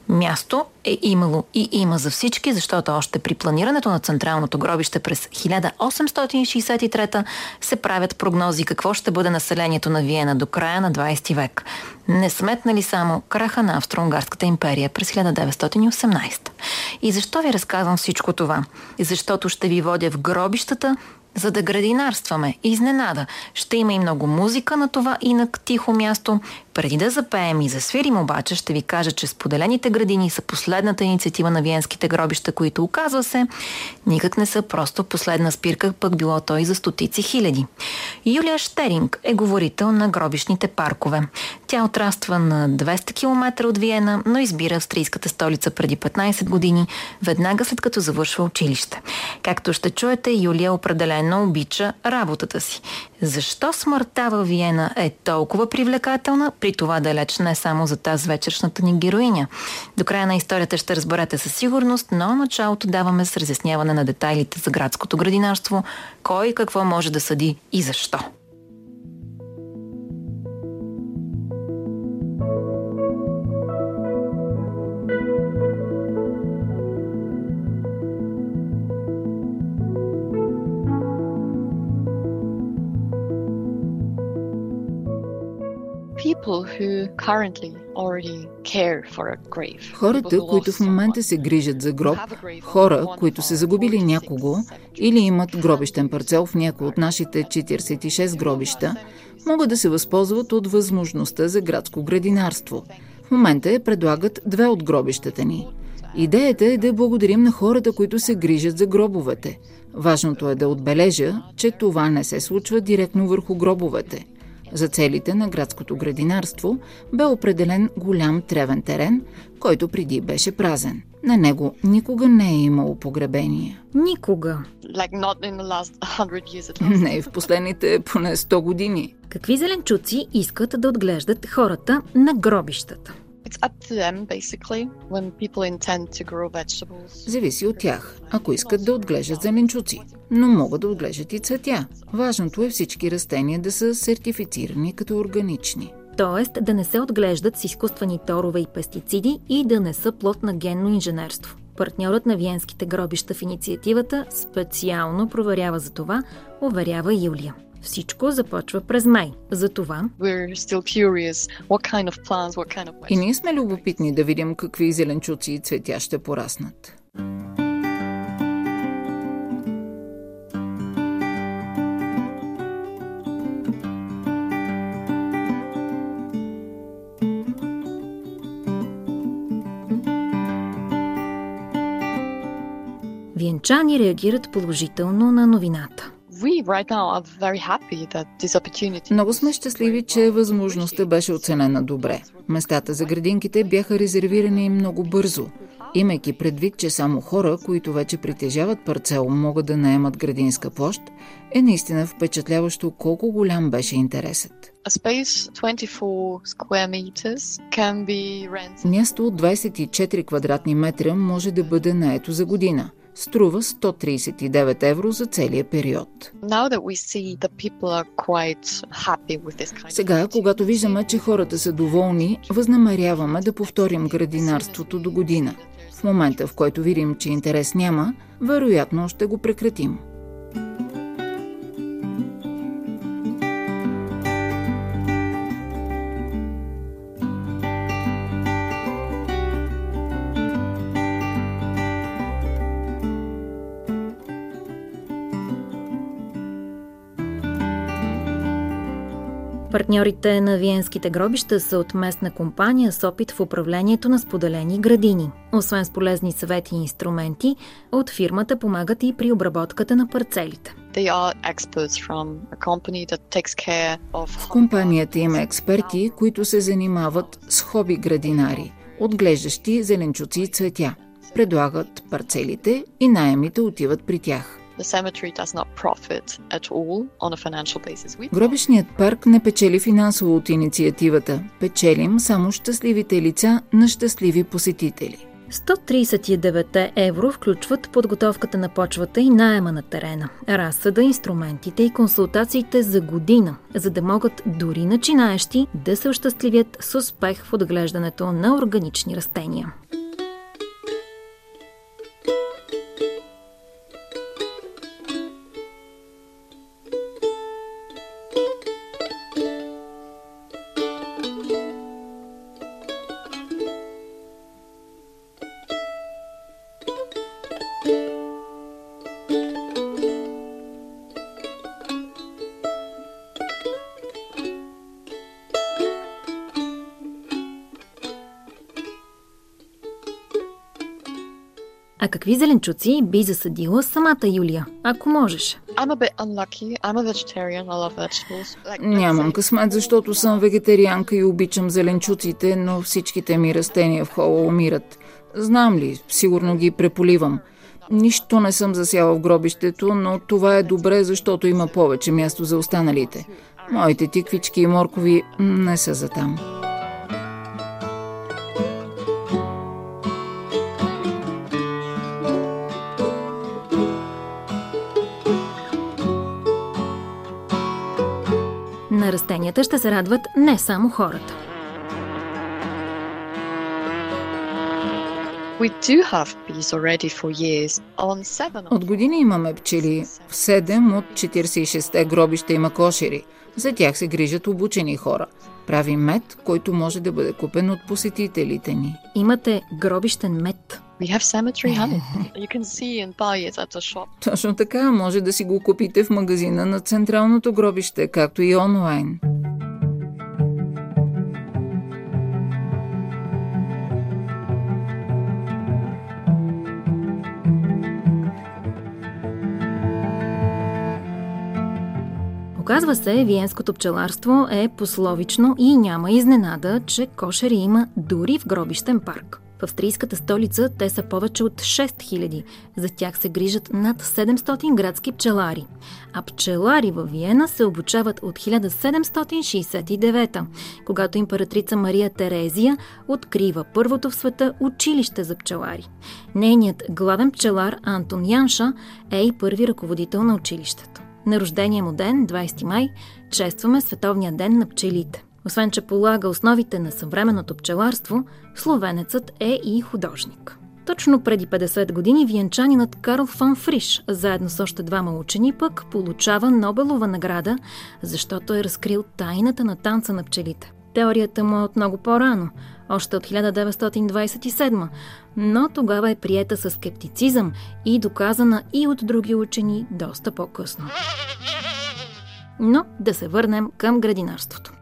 Място е имало и има за всички, защото още при планирането на централното гробище през хиляда осемстотин шейсет и трета се правят прогнози какво ще бъде населението на Виена до края на двайсети век. Не сметнали само краха на Австро-Унгарската империя през хиляда деветстотин и осемнайсета. И защо ви разказвам всичко това? Защото ще ви водя в гробищата, за да градинарстваме. Изненада. Ще има и много музика на това инак тихо място. Преди да запеем и засвирим обаче, ще ви кажа, че споделените градини са последната инициатива на виенските гробища, които, оказва се, никак не са просто последна спирка, пък било то и за стотици хиляди. Юлия Щтеринг е говорител на гробищните паркове. Тя отраства на двеста километра от Виена, но избира австрийската столица преди петнайсет години, веднага след като завършва училище. Както ще чуете, Юлия определено обича работата си. Защо смъртта във Виена е толкова привлекателна, при това далеч не само за тази вечершната ни героиня? До края на историята ще разберете със сигурност, но началото даваме с разясняване на детайлите за градското градинарство, кой и какво може да съди и защо. Хората, които в момента се грижат за гроб, хора, които са загубили някого или имат гробищен парцел в някои от нашите четирийсет и шест гробища, могат да се възползват от възможността за градско градинарство. В момента я предлагат две от гробищата ни. Идеята е да благодарим на хората, които се грижат за гробовете. Важното е да отбележа, че това не се случва директно върху гробовете. За целите на градското градинарство бе определен голям тревен терен, който преди беше празен. На него никога не е имало погребения. Никога. Не, в последните поне сто години. Какви зеленчуци искат да отглеждат хората на гробищата? Зависи от тях, ако искат да отглеждат зеленчуци, но могат да отглеждат и цветя. Важното е всички растения да са сертифицирани като органични. Тоест да не се отглеждат с изкуствени торове и пестициди и да не са плод на генно инженерство. Партньорът на виенските гробища в инициативата специално проверява за това, уверява Юлия. Всичко започва през май. Затова и ние сме любопитни да видим какви зеленчуци и цветя ще пораснат. Виенчани реагират положително на новината. Много сме щастливи, че възможността беше оценена добре. Местата за градинките бяха резервирани много бързо, имайки предвид, че само хора, които вече притежават парцел, могат да наемат градинска площ, е наистина впечатляващо колко голям беше интересът. Място от двайсет и четири квадратни метра може да бъде наето за година. струва сто трийсет и девет евро за целия период. Сега, когато виждаме, че хората са доволни, възнамеряваме да повторим градинарството до година. В момента, в който видим, че интерес няма, вероятно ще го прекратим. Партньорите на Виенските гробища са от местна компания с опит в управлението на споделени градини. Освен с полезни съвети и инструменти, от фирмата помагат и при обработката на парцелите. В компанията има експерти, които се занимават с хоби градинари, отглеждащи зеленчуци и цветя. Предлагат парцелите и наемите отиват при тях. Гробищният парк не печели финансово от инициативата. Печелим само щастливите лица на щастливи посетители. сто трийсет и девет евро включват подготовката на почвата и наема на терена, разсъда, инструментите и консултациите за година, за да могат дори начинаещи да се ощастливят с успех в отглеждането на органични растения. А какви зеленчуци би засадила самата Юлия, ако можеш? Нямам късмет, защото съм вегетарианка и обичам зеленчуците, но всичките ми растения в хола умират. Знам ли, сигурно ги преполивам. Нищо не съм засяла в гробището, но това е добре, защото има повече място за останалите. Моите тиквички и моркови не са за там. На растенията ще се радват не само хората. От години имаме пчели. В седем от четирийсет и шестте гробища има кошери. За тях се грижат обучени хора. Прави мед, който може да бъде купен от посетителите ни. Имате гробищен мед. Точно така, може да си го купите в магазина на Централното гробище, както и онлайн. Оказва се, виенското пчеларство е пословично и няма изненада, че кошери има дори в гробищен парк. В австрийската столица те са повече от шест хиляди. За тях се грижат над седемстотин градски пчелари. А пчелари във Виена се обучават от хиляда седемстотин шейсет и девета, когато императрица Мария Терезия открива първото в света училище за пчелари. Нейният главен пчелар Антон Янша е и първи ръководител на училището. На рождения му ден, двайсети май, честваме Световния ден на пчелите. Освен че полага основите на съвременното пчеларство, словенецът е и художник. Точно преди петдесет години виенчанинът Карл фон Фриш, заедно с още двама учени, пък получава Нобелова награда, защото е разкрил тайната на танца на пчелите. Теорията му е от много по-рано, още от хиляда деветстотин двайсет и седма, но тогава е приета със скептицизъм и доказана и от други учени доста по-късно. Но да се върнем към градинарството.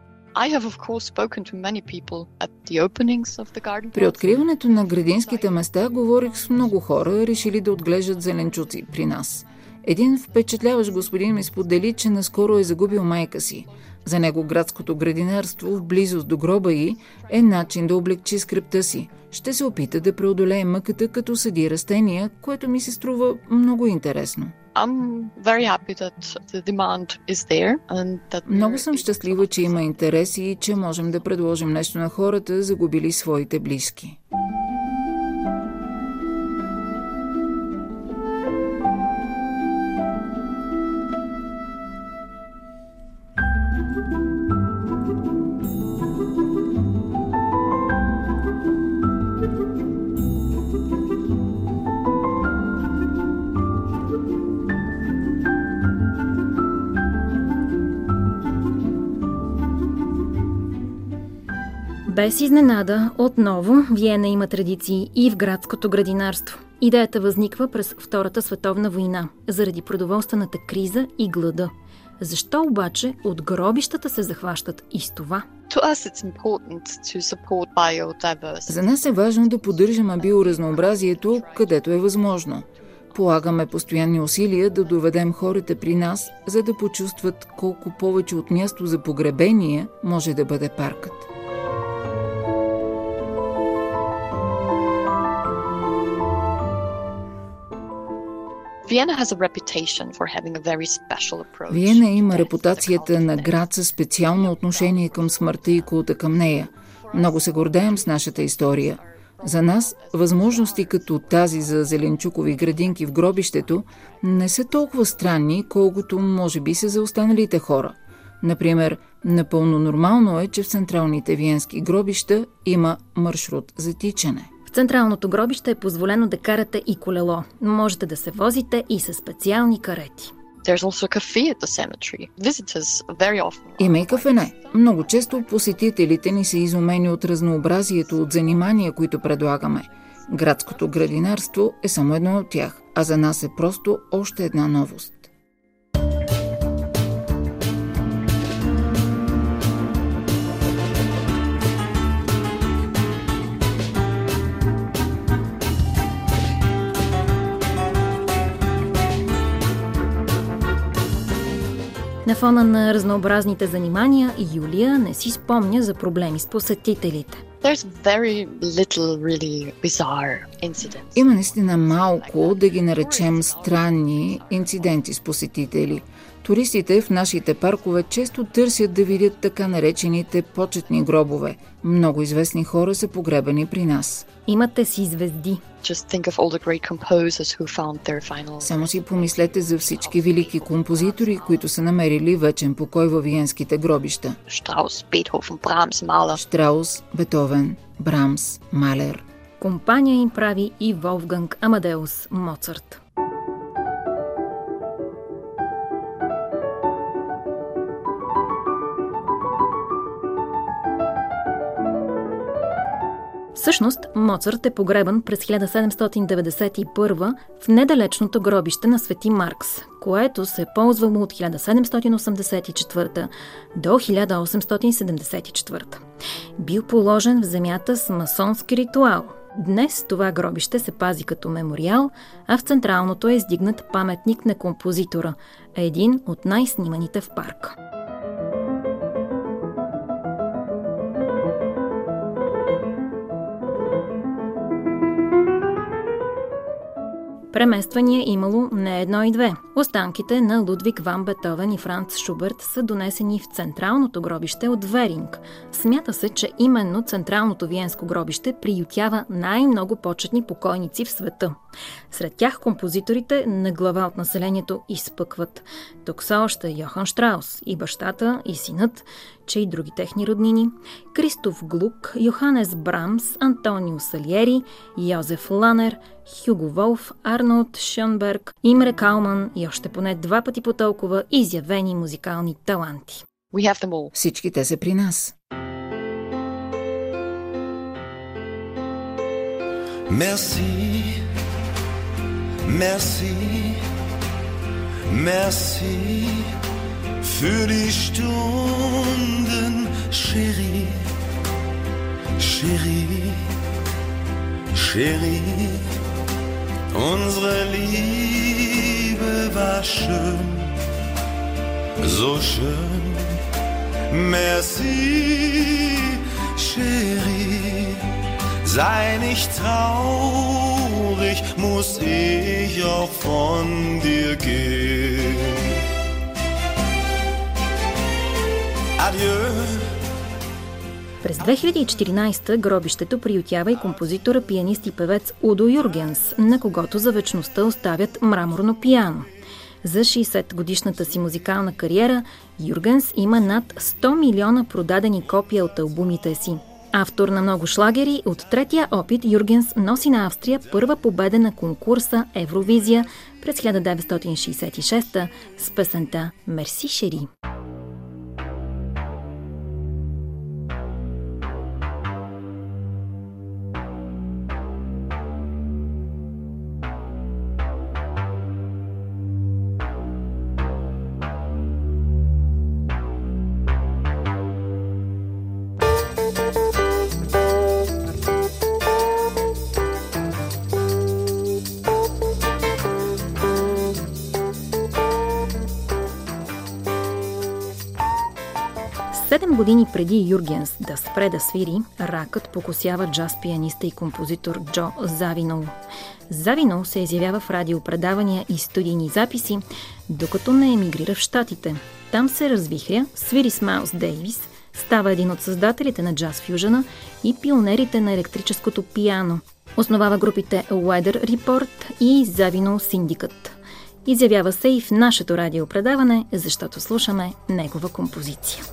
При откриването на градинските места говорих с много хора, решили да отглеждат зеленчуци при нас. Един впечатляващ господин ми сподели, че наскоро е загубил майка си. За него градското градинарство в близост до гроба ѝ е начин да облегчи скръбта си. Ще се опита да преодолее мъката, като съди растения, което ми се струва много интересно. Много съм щастлива, че има интерес и че можем да предложим нещо на хората, загубили своите близки. Без изненада, отново, Виена има традиции и в градското градинарство. Идеята възниква през Втората световна война, заради продоволствената криза и глада. Защо обаче от гробищата се захващат и с това? За нас е важно да поддържаме биоразнообразието, където е възможно. Полагаме постоянни усилия да доведем хората при нас, за да почувстват колко повече от място за погребение може да бъде паркът. Виена има репутацията на град със специално отношение към смъртта и култа към нея. Много се гордеем с нашата история. За нас възможности като тази за зеленчукови градинки в гробището не са толкова странни, колкото може би са за останалите хора. Например, напълно нормално е, че в централните виенски гробища има маршрут за тичане. Централното гробище е позволено да карате и колело. Можете да се возите и със специални карети. Има и кафене. Много често посетителите ни са изумени от разнообразието от занимания, които предлагаме. Градското градинарство е само едно от тях, а за нас е просто още една новост. На фона на разнообразните занимания, Юлия не си спомня за проблеми с посетителите. Има наистина малко, да ги наречем странни, инциденти с посетители. Туристите в нашите паркове често търсят да видят така наречените почетни гробове. Много известни хора са погребани при нас. Имате си звезди. Само си помислете за всички велики композитори, които са намерили вечен покой във виенските гробища. Щраус, Бетовен, Брамс, Малер. Компания им прави и Волфганг Амадеус Моцарт. Всъщност, Моцарт е погребан през хиляда седемстотин деветдесет и първа в недалечното гробище на Свети Маркс, което се е ползвало от хиляда седемстотин осемдесет и четвърта до хиляда осемстотин седемдесет и четвърта. Бил положен в земята с масонски ритуал. Днес това гробище се пази като мемориал, а в централното е издигнат паметник на композитора, един от най-сниманите в парка. Премествания имало не едно и две. Останките на Лудвиг Ван Бетовен и Франц Шуберт са донесени в централното гробище от Веринг. Смята се, че именно централното виенско гробище приютява най-много почетни покойници в света. Сред тях композиторите на глава от населението изпъкват. Тук са още Йохан Щраус, и бащата, и синът, че и други техни роднини, Кристоф Глук, Йоханес Брамс, Антонио Салиери, Йозеф Ланер, Хюго Волф, Арнолд Шонберг, Имре Калман и още поне два пъти по толкова изявени музикални таланти. Всички те са при нас. Мерси, мерси, мерси für die Stunden, Chérie, Chérie, Chérie. Unsere Liebe war schön, so schön. Merci, Chérie, sei nicht traurig, muss ich auch von dir gehen. През две хиляди и четиринадесета гробището приютява и композитора, пианист и певец Удо Юргенс, на когото за вечността оставят мраморно пиано. За шейсетгодишната си музикална кариера Юргенс има над сто милиона продадени копия от албумите си. Автор на много шлагери, от третия опит Юргенс носи на Австрия първа победа на конкурса Евровизия през хиляда деветстотин шейсет и шеста с песента «Мерси, Шери». Седем години преди Юргенс да спре да свири, ракът покосява джаз-пианиста и композитор Джо Завинол. Завинол се изявява в радиопредавания и студийни записи, докато не емигрира в Щатите. Там се развихря, свири с Майлс Дейвис, става един от създателите на джаз фюжъна и пионерите на електрическото пиано. Основава групите Weather Report и Завинол Синдикът. Изявява се и в нашето радиопредаване, защото слушаме негова композиция.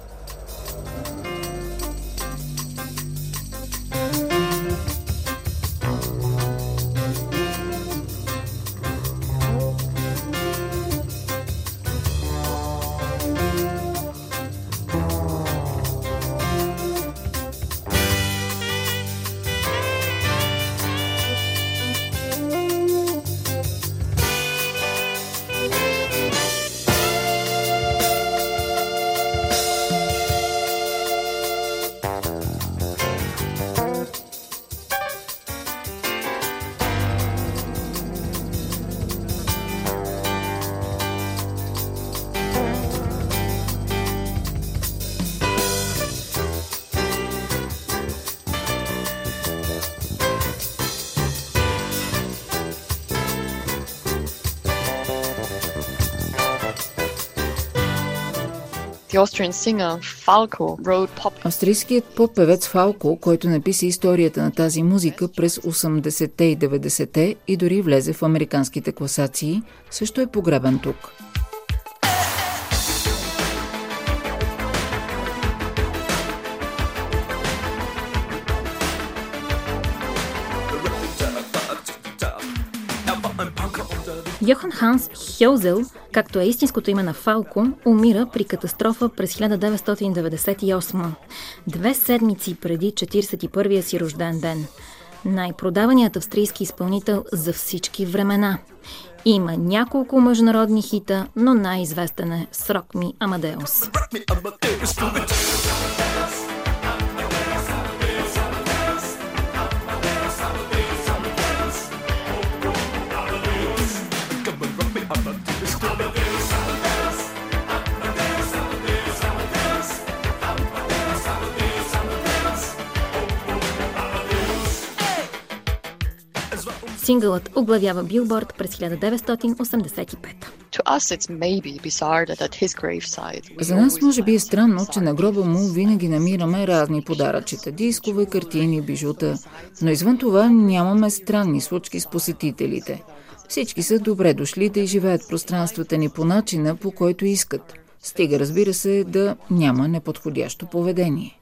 Австрийският поп-певец Фалко, който написа историята на тази музика през осемдесетте и деветдесетте и дори влезе в американските класации, също е погребан тук. Йохан Ханс Хьозел, както е истинското име на Фалко, умира при катастрофа през хиляда деветстотин деветдесет и осма, две седмици преди четиридесет и първия си рожден ден. Най-продаваният австрийски изпълнител за всички времена. Има няколко международни хита, но най-известен е «Срок ми Амадеус». Сингълът оглавява Билборд през хиляда деветстотин осемдесет и пета. За нас може би е странно, че на гроба му винаги намираме разни подаръчета, дискове, картини, бижута, но извън това нямаме странни случки с посетителите. Всички са добре дошли да изживеят пространствата ни по начина, по който искат. Стига, разбира се, да няма неподходящо поведение.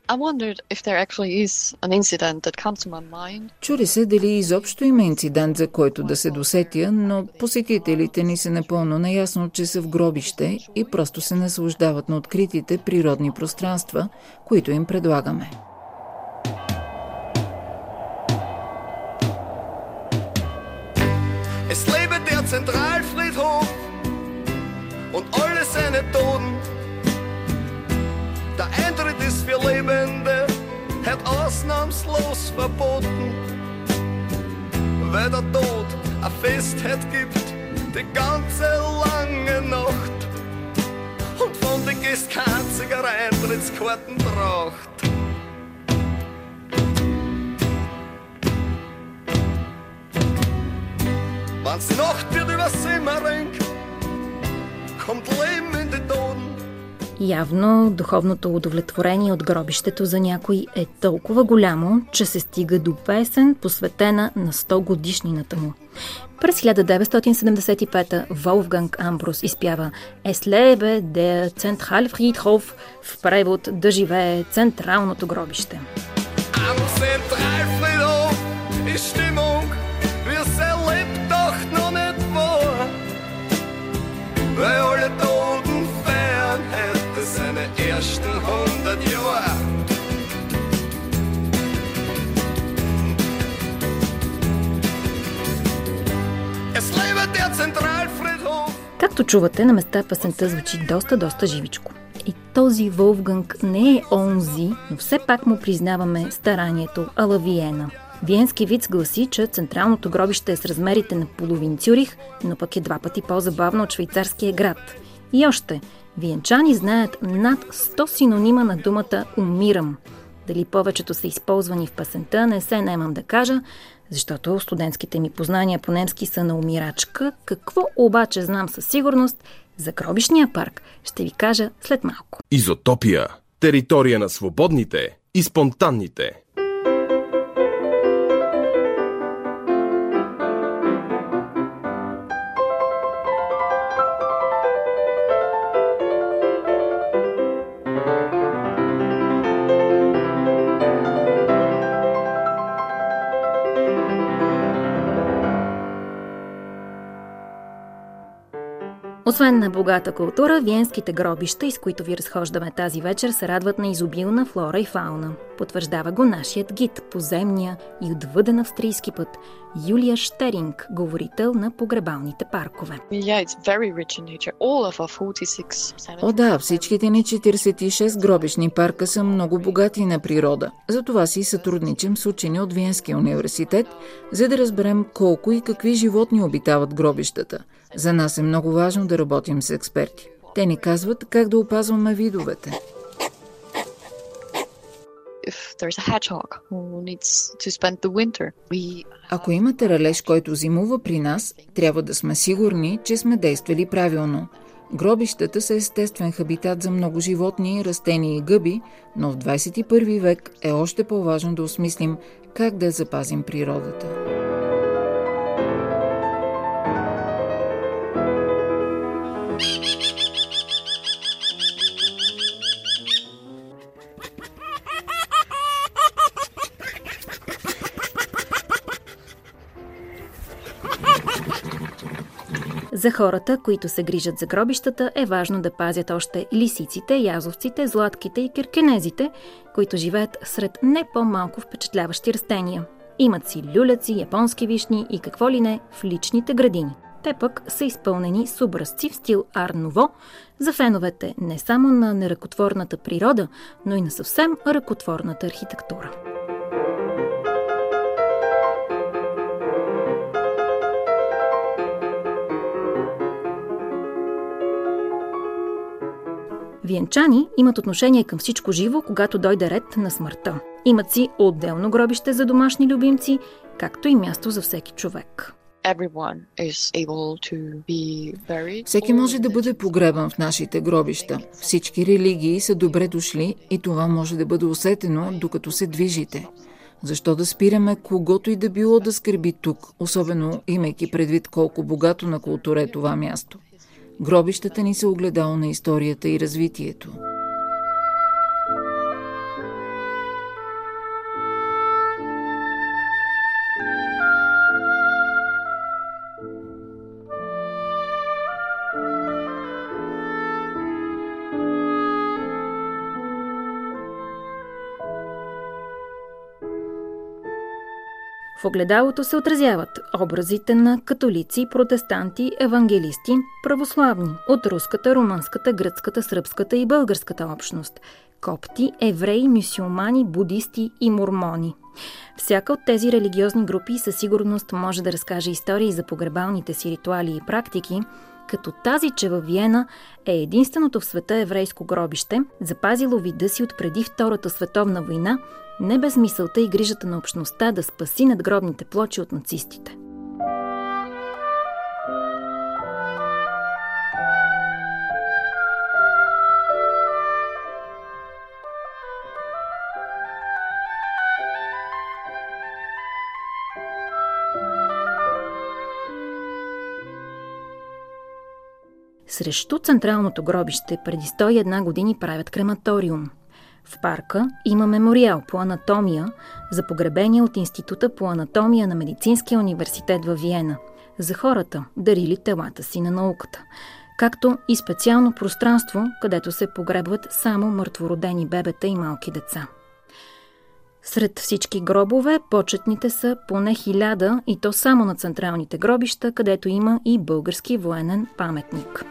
Чуди се дали изобщо има инцидент, за който да се досетя, но посетителите ни са напълно наясно, че са в гробище и просто се наслаждават на откритите природни пространства, които им предлагаме. Und alle seine Toten. Der Eintritt ist für Lebende, hat ausnahmslos verboten. Weil der Tod eine Festheit gibt, die ganze lange Nacht. Und von den Gästen kein einziger Eintrittskarten braucht. Wenn's Nacht wird über Simmering, явно духовното удовлетворение от гробището за някой е толкова голямо, че се стига до песен, посветена на сто годишнината му. През хиляда деветстотин седемдесет и пета Волфганг Амбрус изпява «Es lebe der Zentralfriedhof», в превод «Да живее централното гробище». Weil alle Toten feiern hätte seine ersten hundert Jahre. Es lebe der Zentralfriedhof. Както чувате, на места песента звучи доста, доста живичко. И този Волфганг не е онзи, но все пак му признаваме старанието ала Виена. Виенски виц гласи, че централното гробище е с размерите на половин Цюрих, но пък е два пъти по-забавно от швейцарския град. И още, виенчани знаят над сто синонима на думата «умирам». Дали повечето са използвани в песента, не се наемам да кажа, защото студентските ми познания по немски са на умирачка. Какво обаче знам със сигурност за гробищния парк, ще ви кажа след малко. Изотопия – територия на свободните и спонтанните. Освен на богата култура, виенските гробища, из които ви разхождаме тази вечер, се радват на изобилна флора и фауна. Потвърждава го нашият гид по земния и отвъден австрийски път Юлия Щтеринг, говорител на погребалните паркове. О да, всичките ни четиридесет и шест гробищни парка са много богати на природа. Затова си сътрудничим с учени от Виенския университет, за да разберем колко и какви животни обитават гробищата. За нас е много важно да работим с експерти. Те ни казват как да опазваме видовете. Ако има таралеж, който зимува при нас, трябва да сме сигурни, че сме действали правилно. Гробищата са естествен хабитат за много животни, растения и гъби, но в двадесет и първи век е още по-важно да осмислим как да запазим природата. За хората, които се грижат за гробищата, е важно да пазят още лисиците, язовците, златките и киркенезите, които живеят сред не по-малко впечатляващи растения. Имат си люляци, японски вишни и какво ли не в личните градини. Те пък са изпълнени с образци в стил ар-нуво за феновете не само на неръкотворната природа, но и на съвсем ръкотворната архитектура. Виенчани имат отношение към всичко живо, когато дойде ред на смъртта. Имат си отделно гробище за домашни любимци, както и място за всеки човек. Всеки може да бъде погребан в нашите гробища. Всички религии са добре дошли и това може да бъде усетено, докато се движите. Защо да спираме когото и да било да скърби тук, особено имайки предвид колко богато на култура е това място? Гробищата ни са огледало на историята и развитието. В огледалото се отразяват образите на католици, протестанти, евангелисти, православни от руската, румънската, гръцката, сръбската и българската общност, копти, евреи, мюсюлмани, будисти и мормони. Всяка от тези религиозни групи със сигурност може да разкаже истории за погребалните си ритуали и практики, като тази, че във Виена е единственото в света еврейско гробище, запазило вида си от преди Втората световна война, не без мисълта и грижата на общността да спаси надгробните плочи от нацистите. Срещу централното гробище преди сто и една години правят крематориум. В парка има мемориал по анатомия за погребение от Института по анатомия на Медицинския университет във Виена. За хората, дарили телата си на науката. Както и специално пространство, където се погребват само мъртвородени бебета и малки деца. Сред всички гробове почетните са поне хиляда и то само на централните гробища, където има и български военен паметник.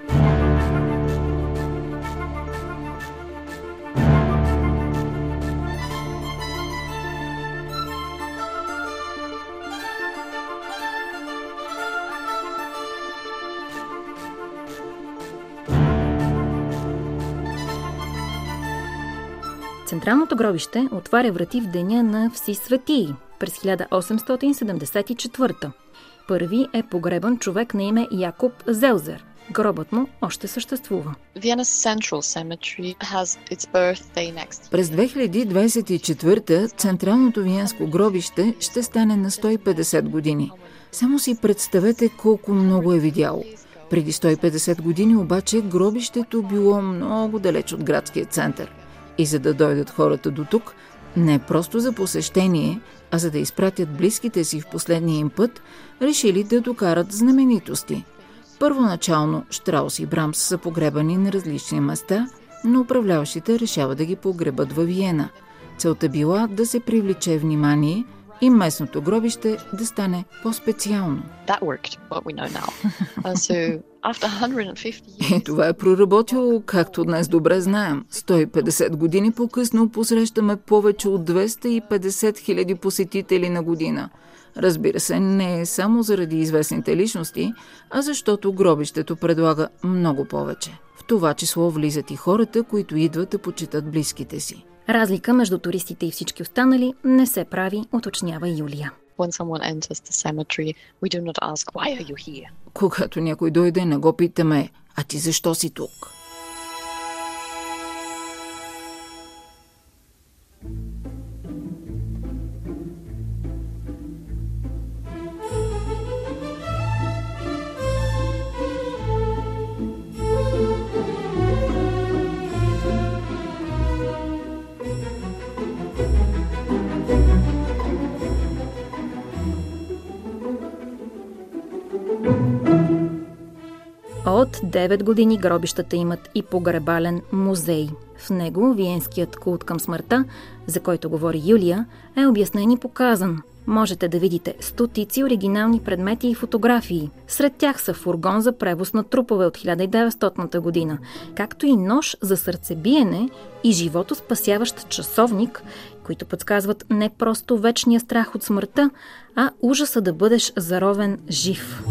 Централното гробище отваря врати в деня на Вси светии през хиляда осемстотин седемдесет и четвърта. Първи е погребан човек на име Якоб Зелзер. Гробът му още съществува. През две хиляди двадесет и четвърта Централното виенско гробище ще стане на сто и петдесет години. Само си представете колко много е видяло. Преди сто и петдесет години обаче гробището било много далеч от градския център. И за да дойдат хората до тук, не просто за посещение, а за да изпратят близките си в последния им път, решили да докарат знаменитости. Първоначално Щраус и Брамс са погребани на различни места, но управляващите решават да ги погребат във Виена. Целта била да се привлече внимание и местното гробище да стане по-специално. И това е проработило, както днес добре знаем. сто и петдесет години по-късно посрещаме повече от двеста и петдесет хиляди посетители на година. Разбира се, не е само заради известните личности, а защото гробището предлага много повече. В това число влизат и хората, които идват да почитат близките си. Разлика между туристите и всички останали не се прави, уточнява Юлия. Когато някой дойде, не го питаме, а ти защо си тук? От девет години гробищата имат и погребален музей. В него виенският култ към смъртта, за който говори Юлия, е обяснен и показан. Можете да видите стотици оригинални предмети и фотографии. Сред тях са фургон за превоз на трупове от хиляда и деветстотна година, както и нож за сърцебиене и животоспасяващ часовник, които подсказват не просто вечния страх от смъртта, а ужаса да бъдеш заровен жив.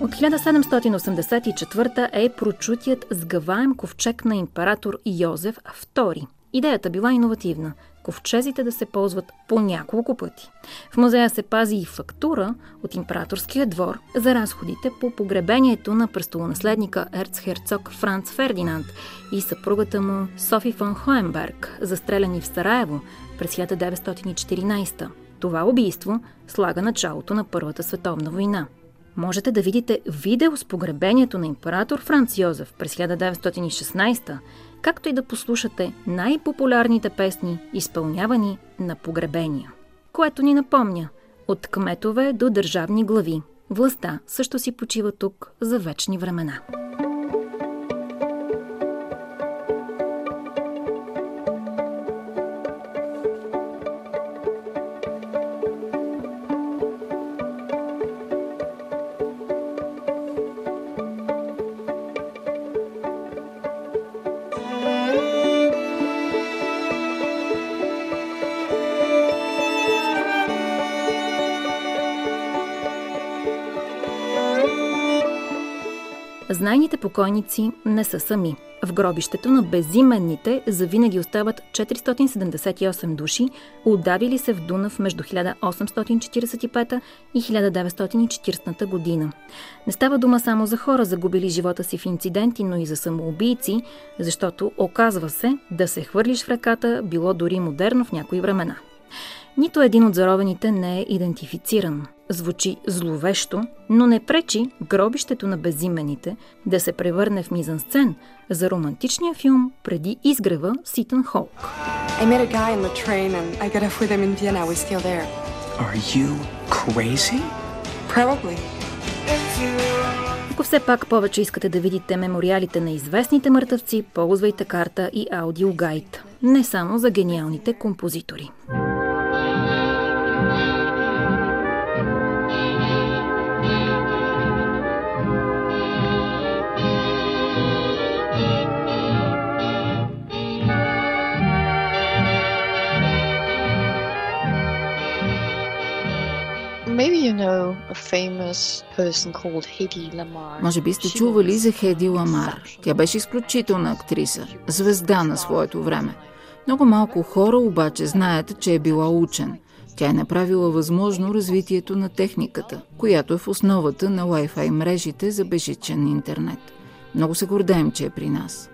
От хиляда седемстотин осемдесет и четвърта е прочутият сгъваем ковчег на император Йозеф втори. Идеята била иновативна – ковчезите да се ползват по няколко пъти. В музея се пази и фактура от императорския двор за разходите по погребението на престолонаследника ерцхерцог Франц Фердинанд и съпругата му Софи фон Хоенберг, застреляни в Сараево през хиляда деветстотин и четиринадесета. Това убийство слага началото на Първата световна война. Можете да видите видео с погребението на император Франц Йозеф през хиляда деветстотин и шестнадесета, както и да послушате най-популярните песни, изпълнявани на погребения. Което ни напомня, от кметове до държавни глави, властта също си почива тук за вечни времена. Знайните покойници не са сами. В гробището на безименните завинаги остават четиристотин седемдесет и осем души, удавили се в Дунав между хиляда осемстотин четиридесет и пета и хиляда деветстотин и четиридесета година. Не става дума само за хора, загубили живота си в инциденти, но и за самоубийци, защото оказва се, да се хвърлиш в реката било дори модерно в някои времена. Нито един от заровените не е идентифициран. Звучи зловещо, но не пречи гробището на безимените да се превърне в мизансцен за романтичния филм преди изгрева с Итан Хоук. Ако все пак повече искате да видите мемориалите на известните мъртъвци, ползвайте карта и аудиогайд. Не само за гениалните композитори. Може би сте чували за Хеди Ламар. Тя беше изключителна актриса, звезда на своето време. Много малко хора обаче знаят, че е била учен. Тя е направила възможно развитието на техниката, която е в основата на Wi-Fi мрежите за безжичен интернет. Много се гордеем, че е при нас.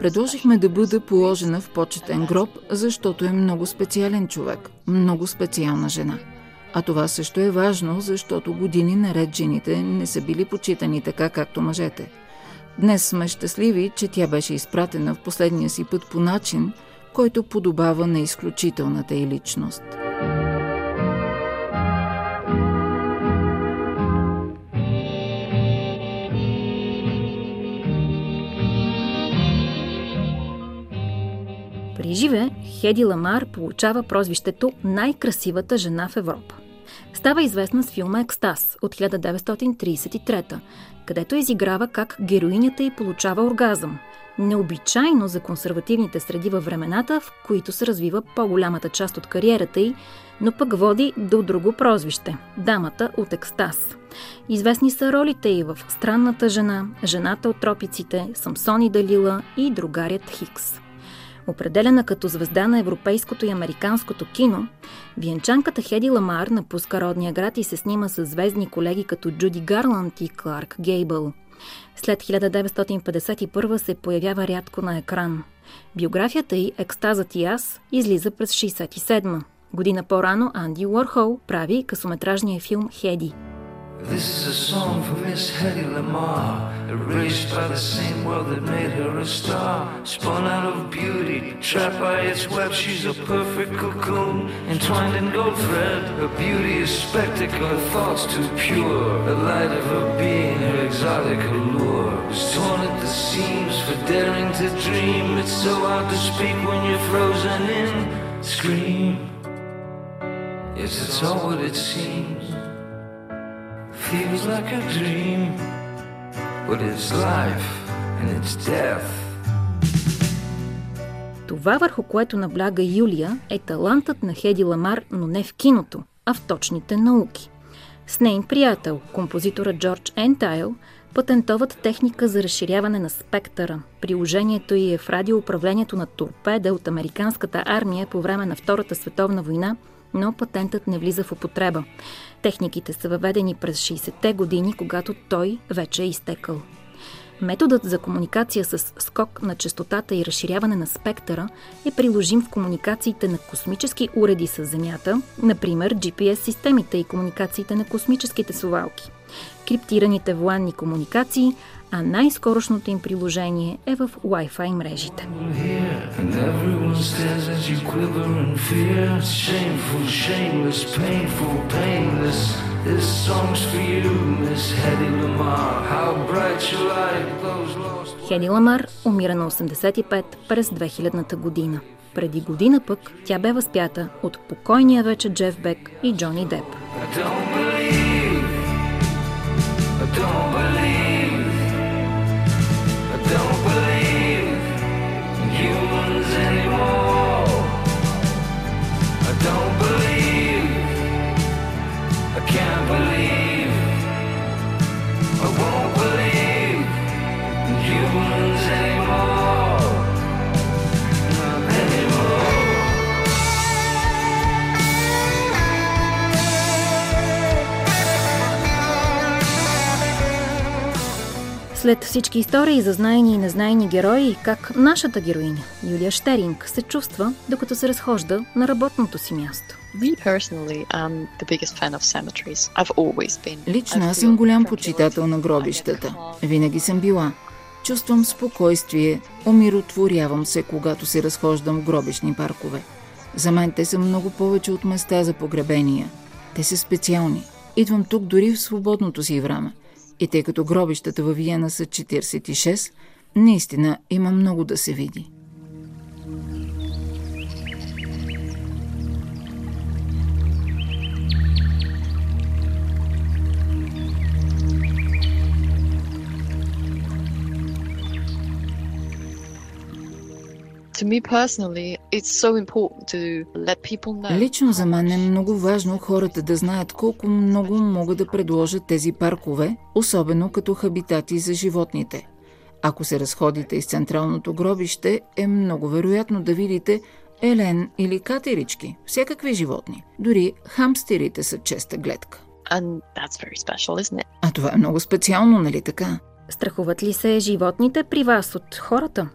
Предложихме да бъде положена в почетен гроб, защото е много специален човек, много специална жена. А това също е важно, защото години наред жените не са били почитани така, както мъжете. Днес сме щастливи, че тя беше изпратена в последния си път по начин, който подобава на изключителната й личност. При живе Хеди Ламар получава прозвището най-красивата жена в Европа. Става известна с филма «Екстаз» от хиляда деветстотин тридесет и трета, където изиграва как героинята й получава оргазъм. Необичайно за консервативните среди във времената, в които се развива по-голямата част от кариерата й, но пък води до друго прозвище – дамата от екстаз. Известни са ролите й в «Странната жена», «Жената от тропиците», «Самсон и Далила» и «Другарят Хикс». Определена като звезда на европейското и американското кино, виенчанката Хеди Ламар напуска родния град и се снима с звездни колеги като Джуди Гарланд и Кларк Гейбъл. След хиляда деветстотин петдесет и първа се появява рядко на екран. Биографията й «Екстазът и аз» излиза през шейсет и седма. Година по-рано Анди Уорхол прави късометражния филм «Хеди». This is a song for Miss Hedy Lamar, erased by the same world that made her a star. Spun out of beauty, trapped by its web, she's a perfect cocoon, entwined in gold thread. Her beauty is spectacle, her thoughts too pure. The light of her being, her exotic allure, is torn at the seams for daring to dream. It's so hard to speak when you're frozen in. Scream, yes, it's all what it seems. Feels like a dream, but it's life and it's death. Това, върху което набляга Юлия, е талантът на Хеди Ламар, но не в киното, а в точните науки. С нейн приятел, композитора Джордж Ентайл, патентоват техника за разширяване на спектъра. Приложението ѝ е в радиоуправлението на торпеда от американската армия по време на Втората световна война, но патентът не влиза в употреба. Техниките са въведени през шейсетте години, когато той вече е изтекал. Методът за комуникация с скок на честотата и разширяване на спектъра е приложим в комуникациите на космически уреди с Земята, например джи пи ес-системите и комуникациите на космическите совалки, криптираните военни комуникации, а най-скорошното им приложение е в Wi-Fi мрежите. Хеди Ламар умира на осемдесет и пет през две хилядната година. Преди година пък тя бе възпята от покойния вече Джеф Бек и Джони Деп. След всички истории за знайни и незнайни герои, как нашата героиня Юлия Щтеринг се чувства, докато се разхожда на работното си място. Лично аз съм голям почитател на гробищата. Винаги съм била. Чувствам спокойствие, умиротворявам се, когато се разхождам в гробищни паркове. За мен те са много повече от места за погребения. Те са специални. Идвам тук дори в свободното си време. И тъй като гробищата във Виена са четиридесет и шест, наистина има много да се види. Лично за мен е много важно хората да знаят колко много могат да предложат тези паркове, особено като хабитати за животните. Ако се разходите из централното гробище, е много вероятно да видите елен или катерички, всякакви животни. Дори хамстерите са честа гледка. Special, а това е много специално, нали така? Страхуват ли се животните при вас от хората?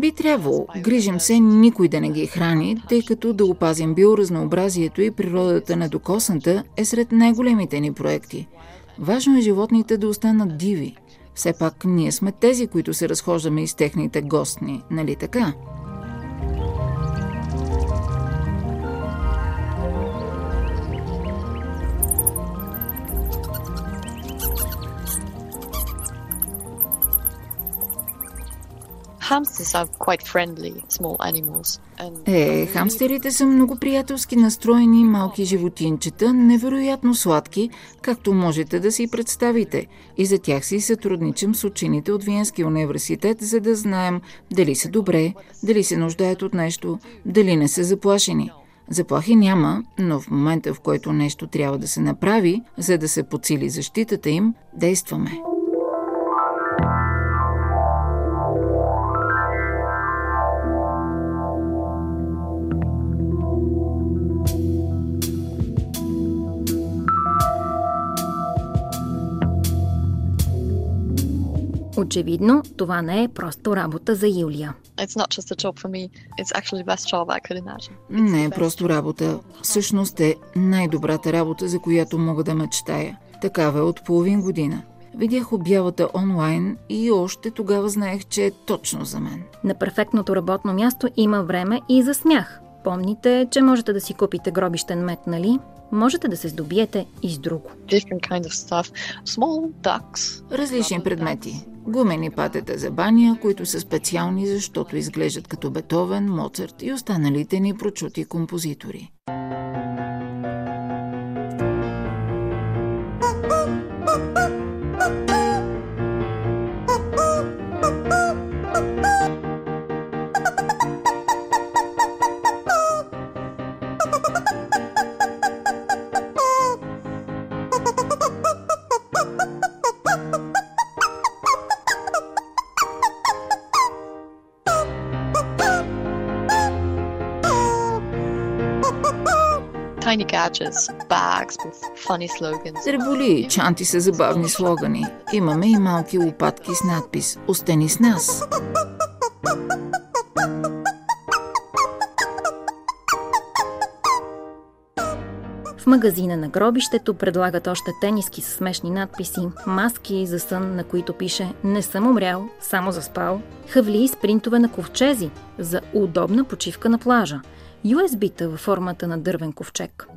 Би трябвало. Грижим се никой да не ги храни, тъй като да опазим биоразнообразието и природата недокосната е сред най-големите ни проекти. Важно е животните да останат диви. Все пак ние сме тези, които се разхождаме из техните гостни, нали така? Е, хамстерите са много приятелски настроени малки животинчета, невероятно сладки, както можете да си представите. И за тях си сътрудничам с учените от Виенския университет, за да знаем дали са добре, дали се нуждаят от нещо, дали не са заплашени. Заплахи няма, но в момента, в който нещо трябва да се направи, за да се подсили защитата им, действаме. Очевидно, това не е просто работа за Юлия. Не е просто работа. Всъщност е най-добрата работа, за която мога да мечтая. Такава е от половин година. Видях обявата онлайн и още тогава знаех, че е точно за мен. На перфектното работно място има време и за смях. Помните, че можете да си купите гробищен мед, нали? Можете да се здобиете и с друго. Различни предмети. Гумени патета за баня, които са специални, защото изглеждат като Бетовен, Моцарт и останалите ни прочути композитори. Треболи, чанти са забавни слогани. Имаме и малки лопатки с надпис «Остани с нас». В магазина на гробището предлагат още тениски с смешни надписи, маски за сън, на които пише «Не съм умрял, само заспал», хавли с принтове на ковчези за удобна почивка на плажа, ю ес би-та във формата на дървен ковчег.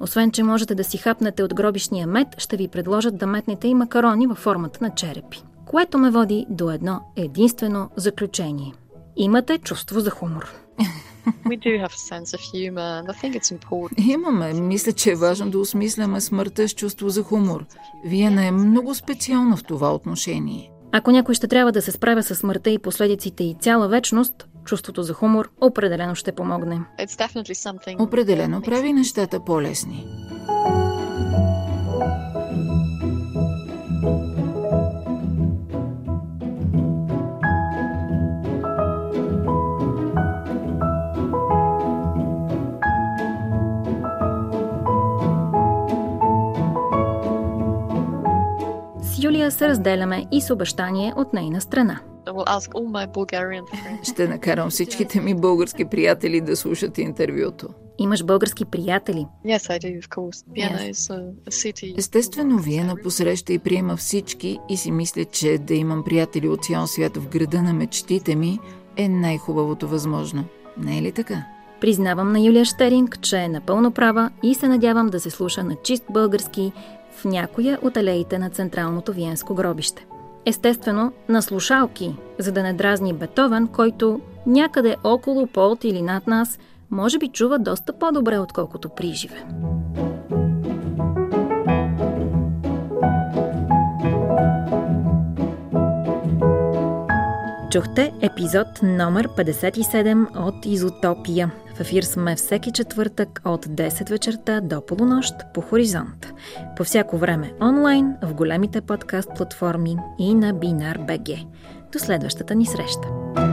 Освен, че можете да си хапнете от гробищния мед, ще ви предложат да метнете и макарони във формата на черепи. Което ме води до едно единствено заключение. Имате чувство за хумор. Имаме. Мисля, че е важно да осмисляме смъртта с чувство за хумор. Виена е много специална в това отношение. Ако някой ще трябва да се справя с смъртта и последиците и цяла вечност, чувството за хумор определено ще помогне. Определено прави нещата по-лесни. С Юлия се разделяме и с обещание от нейна страна. Ще накарам всичките ми български приятели да слушат интервюто. Имаш български приятели? Yes. Естествено, Виена посреща и приема всички и си мисля, че да имам приятели от цял свят в града на мечтите ми е най-хубавото възможно. Не е ли така? Признавам на Юлия Щтеринг, че е напълно права и се надявам да се слуша на чист български в някоя от алеите на Централното виенско гробище. Естествено, на слушалки, за да не дразни Бетовен, който някъде около, под или над нас, може би чува доста по-добре, отколкото приживе. Чухте епизод номер петдесет и седем от Изотопия. В ефир сме всеки четвъртък от десет вечерта до полунощ по Хоризонт. По всяко време онлайн, в големите подкаст платформи и на Binar точка би джи. До следващата ни среща!